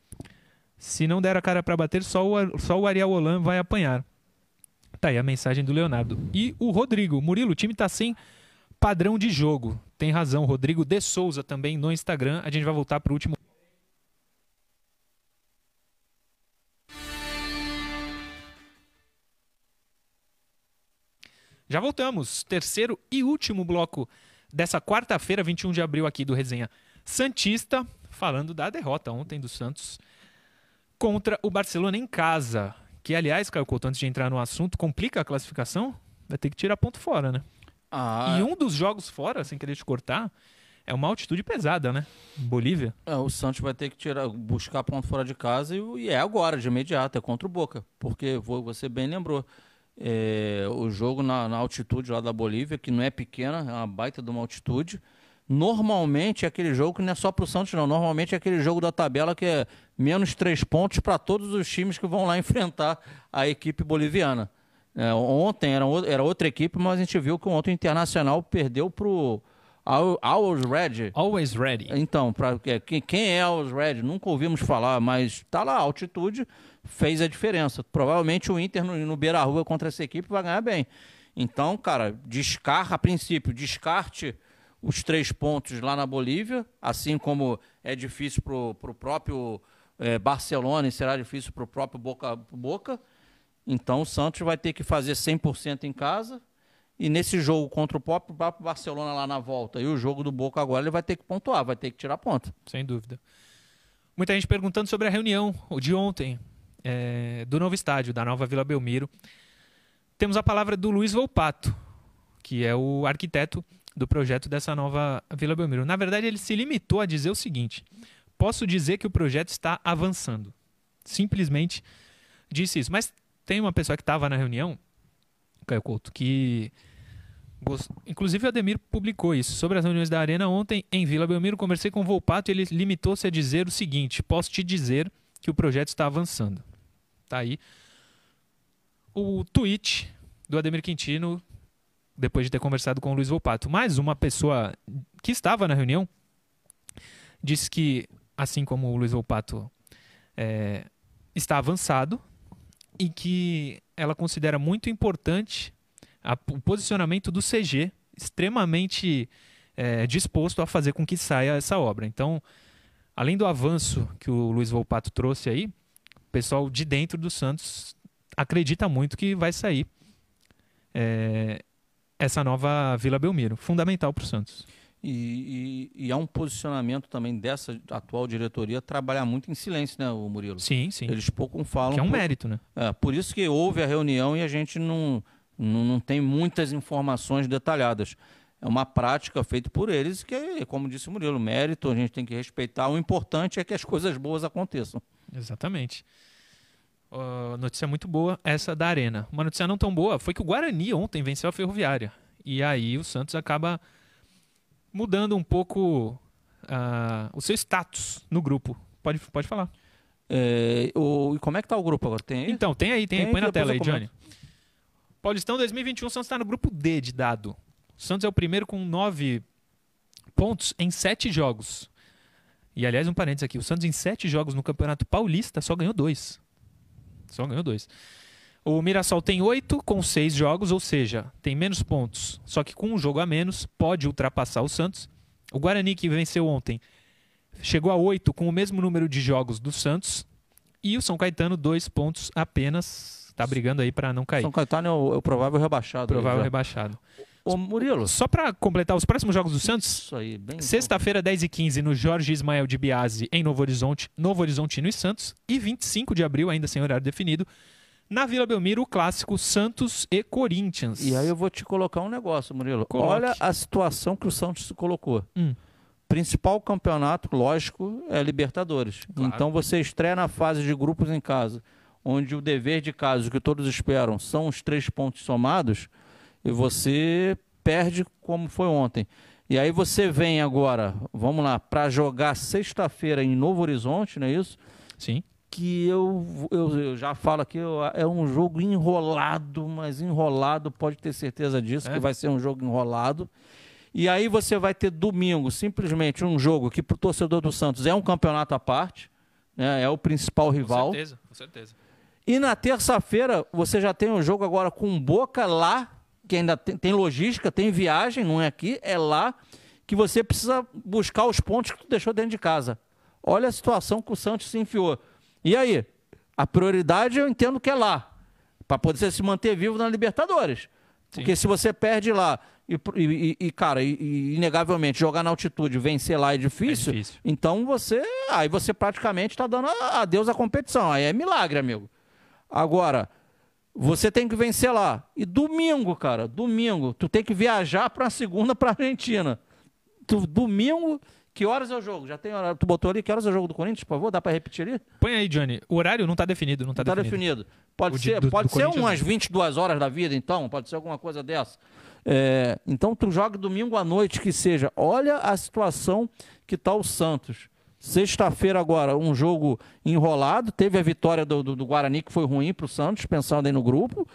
Se não der a cara para bater, só o, só o Ariel Holan vai apanhar. Tá aí a mensagem do Leonardo. E o Rodrigo. Murilo, o time tá sem padrão de jogo. Tem razão. Rodrigo de Souza também no Instagram. A gente vai voltar pro último. Já voltamos. Terceiro e último bloco dessa quarta-feira, vinte e um de abril, aqui do Resenha Santista. Falando da derrota ontem do Santos contra o Barcelona em casa. Que, aliás, Caio Couto, antes de entrar no assunto, complica a classificação, vai ter que tirar ponto fora, né? Ah, e um dos jogos fora, sem querer te cortar, é uma altitude pesada, né? Bolívia. É, o Santos vai ter que tirar, buscar ponto fora de casa e, e é agora, de imediato, é contra o Boca. Porque você bem lembrou, é, o jogo na, na altitude lá da Bolívia, que não é pequena, é uma baita de uma altitude. Normalmente é aquele jogo que não é só para o Santos, não. Normalmente é aquele jogo da tabela que é menos três pontos para todos os times que vão lá enfrentar a equipe boliviana. É, ontem era, era outra equipe, mas a gente viu que ontem o Internacional perdeu para o Always Ready. Always Ready. Então, pra, quem é Always Ready? Nunca ouvimos falar, mas está lá, a altitude fez a diferença. Provavelmente o Inter no, no Beira-Rua contra essa equipe vai ganhar bem. Então, cara, descarta a princípio, descarte... os três pontos lá na Bolívia, assim como é difícil para o próprio é, Barcelona e será difícil para o próprio Boca, Boca. Então o Santos vai ter que fazer cem por cento em casa. E nesse jogo contra o próprio Barcelona lá na volta e o jogo do Boca agora, ele vai ter que pontuar, vai ter que tirar ponto. Sem dúvida. Muita gente perguntando sobre a reunião de ontem, é, do novo estádio, da nova Vila Belmiro. Temos a palavra do Luiz Volpato, que é o arquiteto do projeto dessa nova Vila Belmiro. Na verdade, ele se limitou a dizer o seguinte: posso dizer que o projeto está avançando. Simplesmente disse isso. Mas tem uma pessoa que estava na reunião, Caio Couto, que... inclusive o Ademir publicou isso. Sobre as reuniões da Arena ontem, em Vila Belmiro, conversei com o Volpato e ele limitou-se a dizer o seguinte: posso te dizer que o projeto está avançando. Tá aí o tweet do Ademir Quintino, depois de ter conversado com o Luiz Volpato. Mas uma pessoa que estava na reunião disse que, assim como o Luiz Volpato é, está avançado, e que ela considera muito importante a, o posicionamento do C G, extremamente é, disposto a fazer com que saia essa obra. Então, além do avanço que o Luiz Volpato trouxe aí, o pessoal de dentro do Santos acredita muito que vai sair É, essa nova Vila Belmiro, fundamental para o Santos. E, e, e há um posicionamento também dessa atual diretoria trabalhar muito em silêncio, né, o Murilo? Sim, sim. Eles pouco falam. Que é um pouco, mérito, né? É, por isso que houve a reunião e a gente não, não, não tem muitas informações detalhadas. É uma prática feita por eles que, como disse o Murilo, mérito, a gente tem que respeitar. O importante é que as coisas boas aconteçam. Exatamente. Uh, notícia muito boa, essa da Arena. Uma notícia não tão boa foi que o Guarani ontem venceu a Ferroviária. E aí o Santos acaba mudando um pouco uh, o seu status no grupo. Pode, pode falar. É, o, e como é que tá o grupo agora? Tem aí? Então, tem aí, tem, tem aí. Põe na tela aí, Johnny. Paulistão dois mil e vinte e um, o Santos está no grupo D de dado. O Santos é o primeiro com nove pontos em sete jogos. E, aliás, um parênteses aqui. O Santos, em sete jogos no Campeonato Paulista, só ganhou dois. Só ganhou dois. O Mirassol tem oito com seis jogos, ou seja, tem menos pontos. Só que com um jogo a menos, pode ultrapassar o Santos. O Guarani, que venceu ontem, chegou a oito com o mesmo número de jogos do Santos. E o São Caetano, dois pontos apenas. Está brigando aí para não cair. São Caetano é o, é o provável rebaixado. Provável aí, rebaixado. Ô, Murilo, só para completar os próximos jogos do Santos, sexta-feira, dez e quinze, no Jorge Ismael de Biase, em Novo Horizonte, Novo Horizontino e Santos, e vinte e cinco de abril, ainda sem horário definido, na Vila Belmiro, o clássico Santos e Corinthians. E aí eu vou te colocar um negócio, Murilo. Coloque. Olha a situação que o Santos colocou. Hum. Principal campeonato, lógico, é Libertadores. Claro. Então você estreia na fase de grupos em casa, onde o dever de casa, o que todos esperam, são os três pontos somados. E você perde como foi ontem. E aí você vem agora, vamos lá, para jogar sexta-feira em Novo Horizonte, não é isso? Sim. Que eu, eu, eu já falo aqui, eu, é um jogo enrolado, mas enrolado, pode ter certeza disso, é. que vai ser um jogo enrolado. E aí você vai ter domingo, simplesmente um jogo que para o torcedor do Santos é um campeonato à parte, né? É o principal rival. Com certeza, com certeza. E na terça-feira você já tem um jogo agora com Boca lá, que ainda tem, tem logística, tem viagem, não é aqui, é lá, que você precisa buscar os pontos que tu deixou dentro de casa. Olha a situação que o Santos se enfiou. E aí? A prioridade eu entendo que é lá, para poder se manter vivo na Libertadores. Sim. Porque se você perde lá e, e, e cara, e, e, inegavelmente, jogar na altitude, vencer lá é difícil, é difícil. Então você, aí você praticamente está dando adeus à competição. Aí é milagre, amigo. Agora, você tem que vencer lá. E domingo, cara, domingo, tu tem que viajar para segunda, para Argentina. Tu, domingo, que horas é o jogo? Já tem horário. Tu botou ali que horas é o jogo do Corinthians, por favor? Dá para repetir ali? Põe aí, Johnny. O horário não está definido, não está definido. Tá definido. Pode ser, do, pode do ser umas vinte e duas horas da vida, então. Pode ser alguma coisa dessa. É, então, tu joga domingo à noite, que seja. Olha a situação que está o Santos. Sexta-feira agora, um jogo enrolado, teve a vitória do, do, do Guarani, que foi ruim para o Santos, pensando aí no grupo.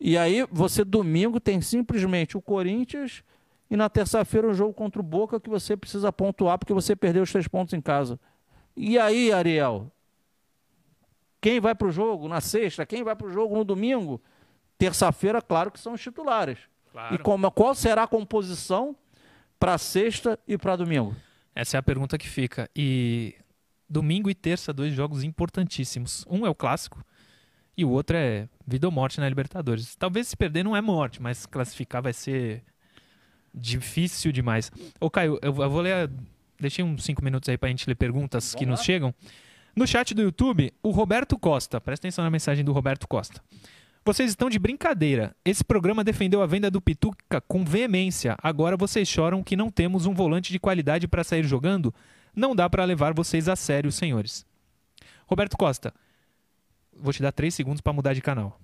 E aí você domingo tem simplesmente o Corinthians e na terça-feira o jogo contra o Boca que você precisa pontuar porque você perdeu os três pontos em casa. E aí, Ariel, quem vai para o jogo na sexta, quem vai para o jogo no domingo? Terça-feira, claro que são os titulares. Claro. E como, qual será a composição para sexta e para domingo? Essa é a pergunta que fica. E domingo e terça, dois jogos importantíssimos. Um é o clássico e o outro é vida ou morte na Libertadores. Talvez se perder não é morte, mas classificar vai ser difícil demais. Ô Caio, eu vou ler... Deixei uns cinco minutos aí pra gente ler perguntas Vamos que lá. nos chegam. No chat do YouTube, o Roberto Costa. Presta atenção na mensagem do Roberto Costa. Vocês estão de brincadeira. Esse programa defendeu a venda do Pituca com veemência. Agora vocês choram que não temos um volante de qualidade para sair jogando? Não dá para levar vocês a sério, senhores. Roberto Costa, vou te dar três segundos para mudar de canal.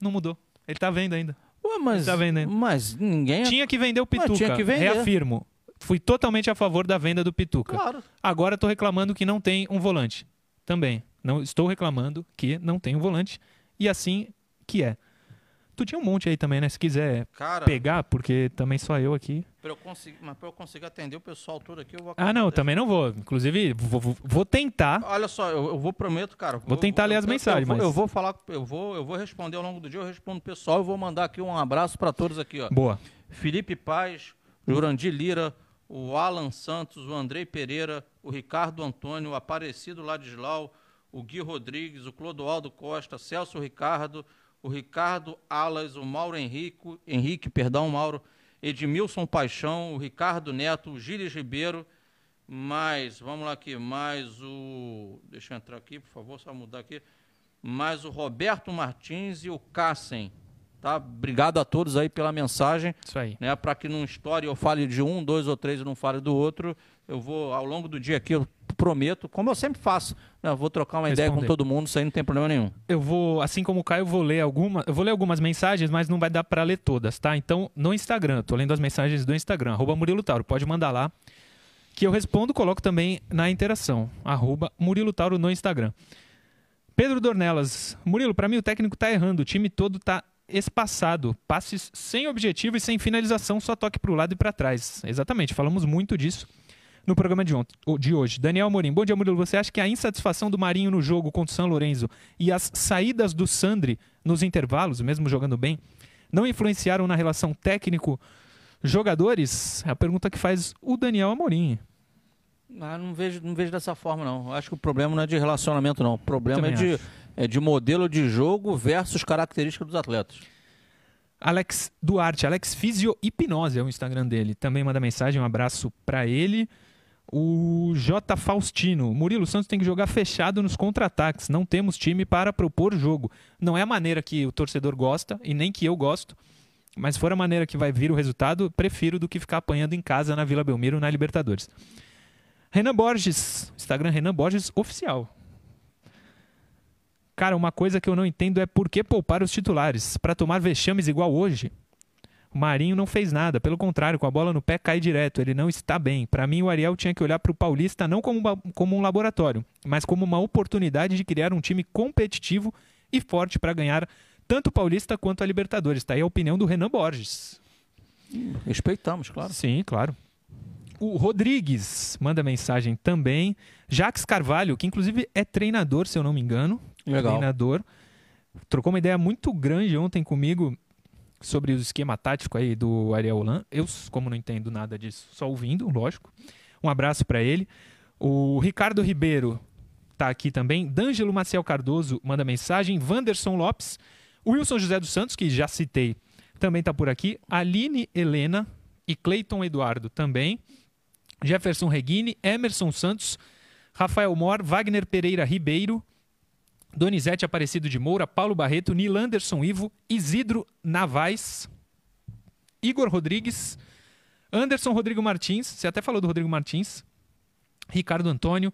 Não mudou. Ele tá vendo ainda. Ué, mas, Ele tá vendo ainda. Mas ninguém... Tinha que vender o Pituca, mas tinha que vender. Reafirmo. Fui totalmente a favor da venda do Pituca. Claro. Agora estou reclamando que não tem um volante. Também, não estou reclamando que não tem um volante, e assim que é. Tu tinha um monte aí também, né? Se quiser Cara, pegar, porque também só eu aqui. Pra eu conseguir, mas para eu conseguir atender o pessoal todo aqui, eu vou... Ah, não, também não vou. Inclusive, vou, vou, vou tentar... Olha só, eu, eu vou, prometo, cara... Vou, vou tentar eu, ler as eu, mensagens, eu vou, mas... Eu vou falar, eu vou, eu vou responder ao longo do dia, eu respondo o pessoal, eu vou mandar aqui um abraço para todos aqui, ó. Boa. Felipe Paz, Jurandir Lira... o Alan Santos, o Andrei Pereira, o Ricardo Antônio, o Aparecido Ladislau, o Gui Rodrigues, o Clodoaldo Costa, Celso Ricardo, o Ricardo Alas, o Mauro Henrique, Henrique, perdão, Mauro, Edmilson Paixão, o Ricardo Neto, o Gilles Ribeiro, mais, vamos lá aqui, mais o... Deixa eu entrar aqui, por favor, só mudar aqui. mas o Roberto Martins e o Cassem. Tá? Obrigado a todos aí pela mensagem. Isso aí. Né? Para que não estoure, eu fale de um, dois ou três e não fale do outro. Eu vou, ao longo do dia aqui, eu prometo, como eu sempre faço, né? Eu vou trocar uma Responder. ideia com todo mundo, isso aí não tem problema nenhum. Eu vou, assim como o Caio, eu vou ler alguma, eu vou ler algumas mensagens, mas não vai dar para ler todas, tá? Então, no Instagram, tô lendo as mensagens do Instagram, arroba Murilo Tauro, pode mandar lá, que eu respondo, coloco também na interação, arroba Murilo Tauro no Instagram. Pedro Dornelas, Murilo, para mim o técnico tá errando, o time todo tá espaçado, passes sem objetivo e sem finalização, só toque para o lado e para trás. Exatamente, falamos muito disso no programa de, ontem, de hoje. Daniel Morim, bom dia, Murilo. Você acha que a insatisfação do Marinho no jogo contra o São Lorenzo e as saídas do Sandri nos intervalos, mesmo jogando bem, não influenciaram na relação técnico-jogadores? É a pergunta que faz o Daniel Amorim. Ah, não vejo, não vejo dessa forma, não. Acho que o problema não é de relacionamento, não. O problema é de, é de modelo de jogo versus características dos atletas. Alex Duarte, Alex Fisio Hipnose é o Instagram dele. Também manda mensagem, um abraço para ele. O J. Faustino, Murilo, Santos tem que jogar fechado nos contra-ataques, não temos time para propor jogo. Não é a maneira que o torcedor gosta e nem que eu gosto, mas for a maneira que vai vir o resultado, prefiro do que ficar apanhando em casa na Vila Belmiro, na Libertadores. Renan Borges, Instagram Renan Borges Oficial. Cara, uma coisa que eu não entendo é por que poupar os titulares para tomar vexames igual hoje. O Marinho não fez nada, pelo contrário, com a bola no pé cai direto, ele não está bem. Para mim, o Ariel tinha que olhar para o Paulista não como, como um laboratório, mas como uma oportunidade de criar um time competitivo e forte para ganhar tanto o Paulista quanto a Libertadores. Está aí a opinião do Renan Borges. Respeitamos, claro. Sim, claro. O Rodrigues manda mensagem também. Jax Carvalho, que inclusive é treinador, se eu não me engano. Legal. Treinador. Trocou uma ideia muito grande ontem comigo sobre o esquema tático aí do Ariel Holan. Eu, como não entendo nada disso, só ouvindo, lógico. Um abraço para ele. O Ricardo Ribeiro tá aqui também. D'Ângelo Maciel Cardoso manda mensagem. Wanderson Lopes. Wilson José dos Santos, que já citei, também tá por aqui. Aline Helena e Cleiton Eduardo também. Jefferson Reguini, Emerson Santos, Rafael Mor, Wagner Pereira Ribeiro, Donizete Aparecido de Moura, Paulo Barreto, Nilanderson Ivo, Isidro Navais, Igor Rodrigues, Anderson Rodrigo Martins, você até falou do Rodrigo Martins, Ricardo Antônio,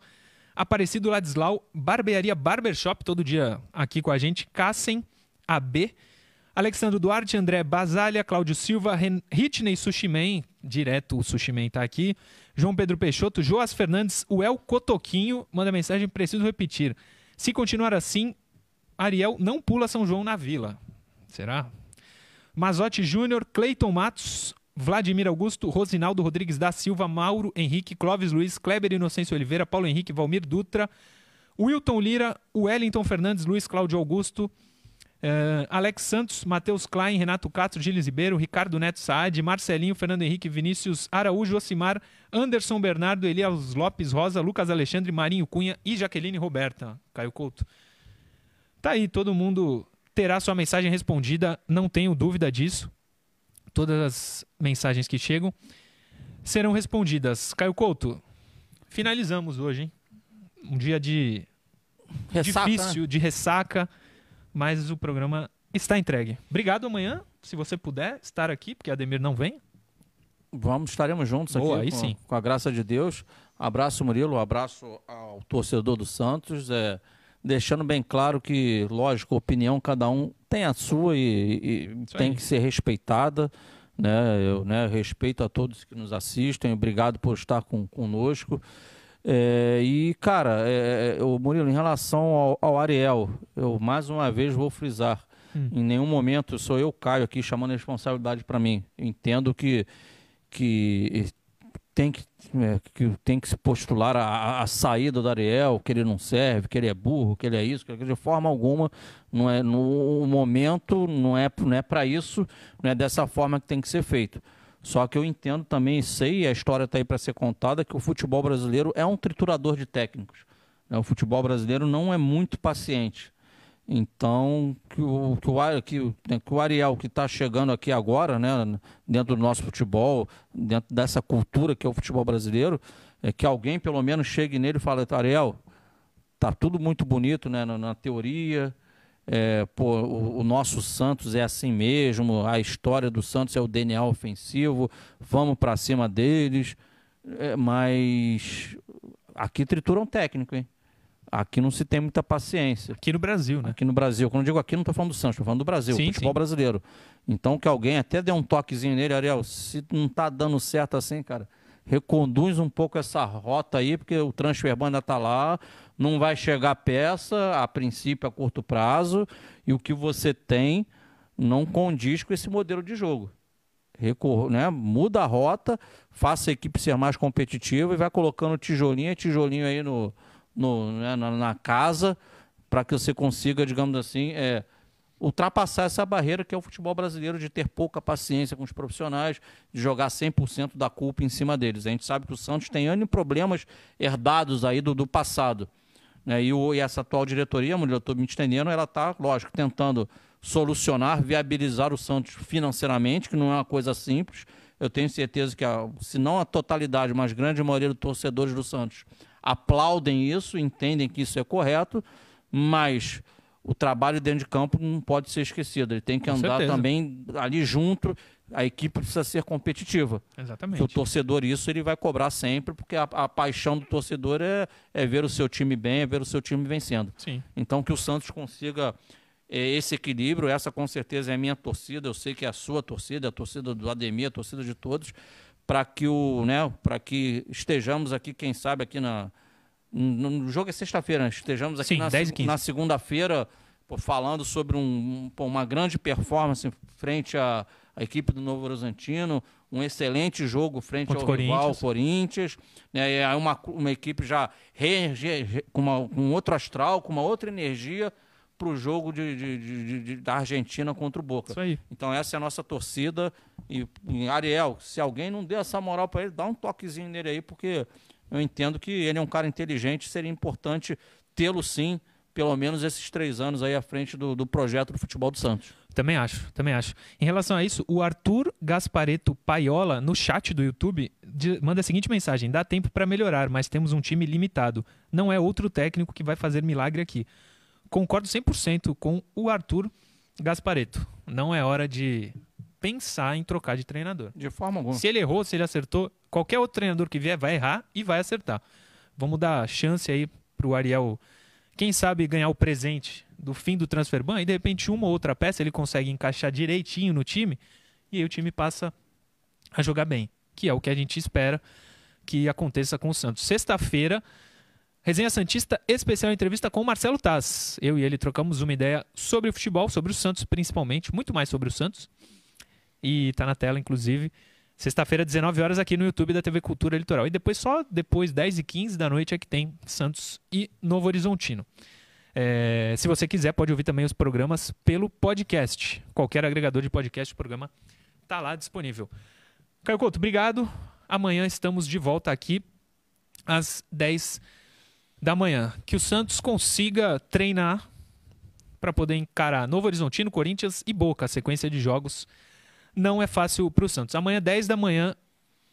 Aparecido Ladislau, Barbearia Barbershop, todo dia aqui com a gente, Cassem, A B, Alexandre Duarte, André Basalha, Cláudio Silva, Ritney Sushimen, direto o Sushimen tá aqui, João Pedro Peixoto, Joás Fernandes, Uel Cotoquinho, manda mensagem, preciso repetir. Se continuar assim, Ariel não pula São João na Vila. Será? Mazotti Júnior, Cleiton Matos, Vladimir Augusto, Rosinaldo Rodrigues da Silva, Mauro Henrique, Clóvis Luiz, Kleber Inocêncio Oliveira, Paulo Henrique, Valmir Dutra, Wilton Lira, Wellington Fernandes, Luiz Cláudio Augusto, eh, Alex Santos, Matheus Klein, Renato Castro, Gilles Ribeiro, Ricardo Neto Saad, Marcelinho, Fernando Henrique, Vinícius Araújo, Ocimar, Anderson Bernardo, Elias Lopes Rosa, Lucas Alexandre, Marinho Cunha e Jaqueline Roberta. Caio Couto. Tá aí, todo mundo terá sua mensagem respondida, não tenho dúvida disso. Todas as mensagens que chegam serão respondidas. Caio Couto, finalizamos hoje, hein? Um dia de ressaca, difícil, né? De ressaca, mas o programa está entregue. Obrigado, amanhã, se você puder estar aqui, porque Ademir não vem. Vamos, estaremos juntos Boa, aqui, aí com, sim. com a graça de Deus. Abraço, Murilo, abraço ao torcedor do Santos, é, deixando bem claro que, lógico, a opinião cada um tem a sua e, e tem que ser respeitada, né? Eu né, respeito a todos que nos assistem, obrigado por estar com, conosco. É, e, cara, é, eu, Murilo, em relação ao, ao Ariel, eu mais uma vez vou frisar, hum. em nenhum momento sou eu, Caio, aqui chamando a responsabilidade para mim. Entendo que... que tem que, é, que tem que se postular a, a saída do Ariel, que ele não serve, que ele é burro, que ele é isso, que ele, de forma alguma, não é, no momento não é, não é para isso, não é dessa forma que tem que ser feito. Só que eu entendo também, sei, a história está aí para ser contada, que o futebol brasileiro é um triturador de técnicos. Né? O futebol brasileiro não é muito paciente. Então, que o, que o, que, que o Ariel que está chegando aqui agora, né, dentro do nosso futebol, dentro dessa cultura que é o futebol brasileiro, é que alguém pelo menos chegue nele e fale, Ariel, tá tudo muito bonito, né, na, na teoria, É, pô, o, o nosso Santos é assim mesmo, a história do Santos é o D N A ofensivo, vamos para cima deles, é, mas aqui trituram técnico, hein? Aqui não se tem muita paciência. Aqui no Brasil, né? Aqui no Brasil. Quando eu digo aqui, não estou falando do Santos, estou falando do Brasil, sim, futebol sim. brasileiro. Então que alguém até dê um toquezinho nele, Ariel, se não está dando certo assim, cara, reconduz um pouco essa rota aí, porque o transfer ban ainda está lá, não vai chegar peça, a princípio, a curto prazo, e o que você tem não condiz com esse modelo de jogo. Recor- né? Muda a rota, faça a equipe ser mais competitiva e vai colocando tijolinho, tijolinho aí no, no, né, na, na casa, para que você consiga, digamos assim, é, ultrapassar essa barreira que é o futebol brasileiro, de ter pouca paciência com os profissionais, de jogar cem por cento da culpa em cima deles. A gente sabe que o Santos tem anos problemas herdados aí do, do passado. Né? E, o, e essa atual diretoria, eu estou me estendendo, ela está, lógico, tentando solucionar, viabilizar o Santos financeiramente, que não é uma coisa simples. Eu tenho certeza que, a, se não a totalidade, mas a grande maioria dos torcedores do Santos aplaudem isso, entendem que isso é correto, mas o trabalho dentro de campo não pode ser esquecido. Ele tem que Com andar certeza. também ali junto. A equipe precisa ser competitiva. Exatamente. O torcedor, isso, ele vai cobrar sempre, porque a, a paixão do torcedor é, é ver o seu time bem, é ver o seu time vencendo. Sim. Então, que o Santos consiga é, esse equilíbrio. Essa, com certeza, é a minha torcida. Eu sei que é a sua torcida, a torcida do Ademir, a torcida de todos, para que, né, para que estejamos aqui, quem sabe, aqui na... No jogo é sexta-feira, estejamos aqui Sim, na, na segunda-feira falando sobre um, pô, uma grande performance frente à, à equipe do Novo Horizontino, um excelente jogo frente Contra ao Corinthians. rival Corinthians, né, uma, uma equipe já re, re, com, uma, com outro astral, com uma outra energia para o jogo de, de, de, de, da Argentina contra o Boca. Isso aí. Então essa é a nossa torcida. E, e Ariel, se alguém não deu essa moral para ele, dá um toquezinho nele aí, porque... Eu entendo que ele é um cara inteligente, seria importante tê-lo sim, pelo menos esses três anos aí à frente do, do projeto do futebol do Santos. Também acho, também acho. Em relação a isso, o Arthur Gaspareto Paiola, no chat do YouTube, manda a seguinte mensagem: dá tempo para melhorar, mas temos um time limitado. Não é outro técnico que vai fazer milagre aqui. Concordo cem por cento com o Arthur Gaspareto. Não é hora de pensar em trocar de treinador. De forma alguma. Se ele errou, se ele acertou, qualquer outro treinador que vier vai errar e vai acertar. Vamos dar chance aí pro Ariel, quem sabe, ganhar o presente do fim do transfer ban e de repente uma ou outra peça ele consegue encaixar direitinho no time e aí o time passa a jogar bem, que é o que a gente espera que aconteça com o Santos. Sexta-feira, Resenha Santista especial entrevista com o Marcelo Tas. Eu e ele trocamos uma ideia sobre o futebol, sobre o Santos principalmente, muito mais sobre o Santos. E tá na tela, inclusive, sexta-feira, dezenove horas, aqui no YouTube da T V Cultura Litoral. E depois, só depois, dez e quinze da noite, é que tem Santos e Novo Horizontino. É, se você quiser, pode ouvir também os programas pelo podcast. Qualquer agregador de podcast, o programa tá lá disponível. Caio Couto, obrigado. Amanhã estamos de volta aqui às dez da manhã. Que o Santos consiga treinar para poder encarar Novo Horizontino, Corinthians e Boca, a sequência de jogos. Não é fácil para o Santos. Amanhã, dez da manhã,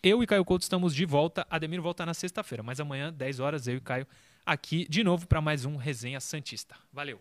eu e Caio Couto estamos de volta. Ademir volta na sexta-feira, mas amanhã, dez horas, eu e Caio aqui de novo para mais um Resenha Santista. Valeu!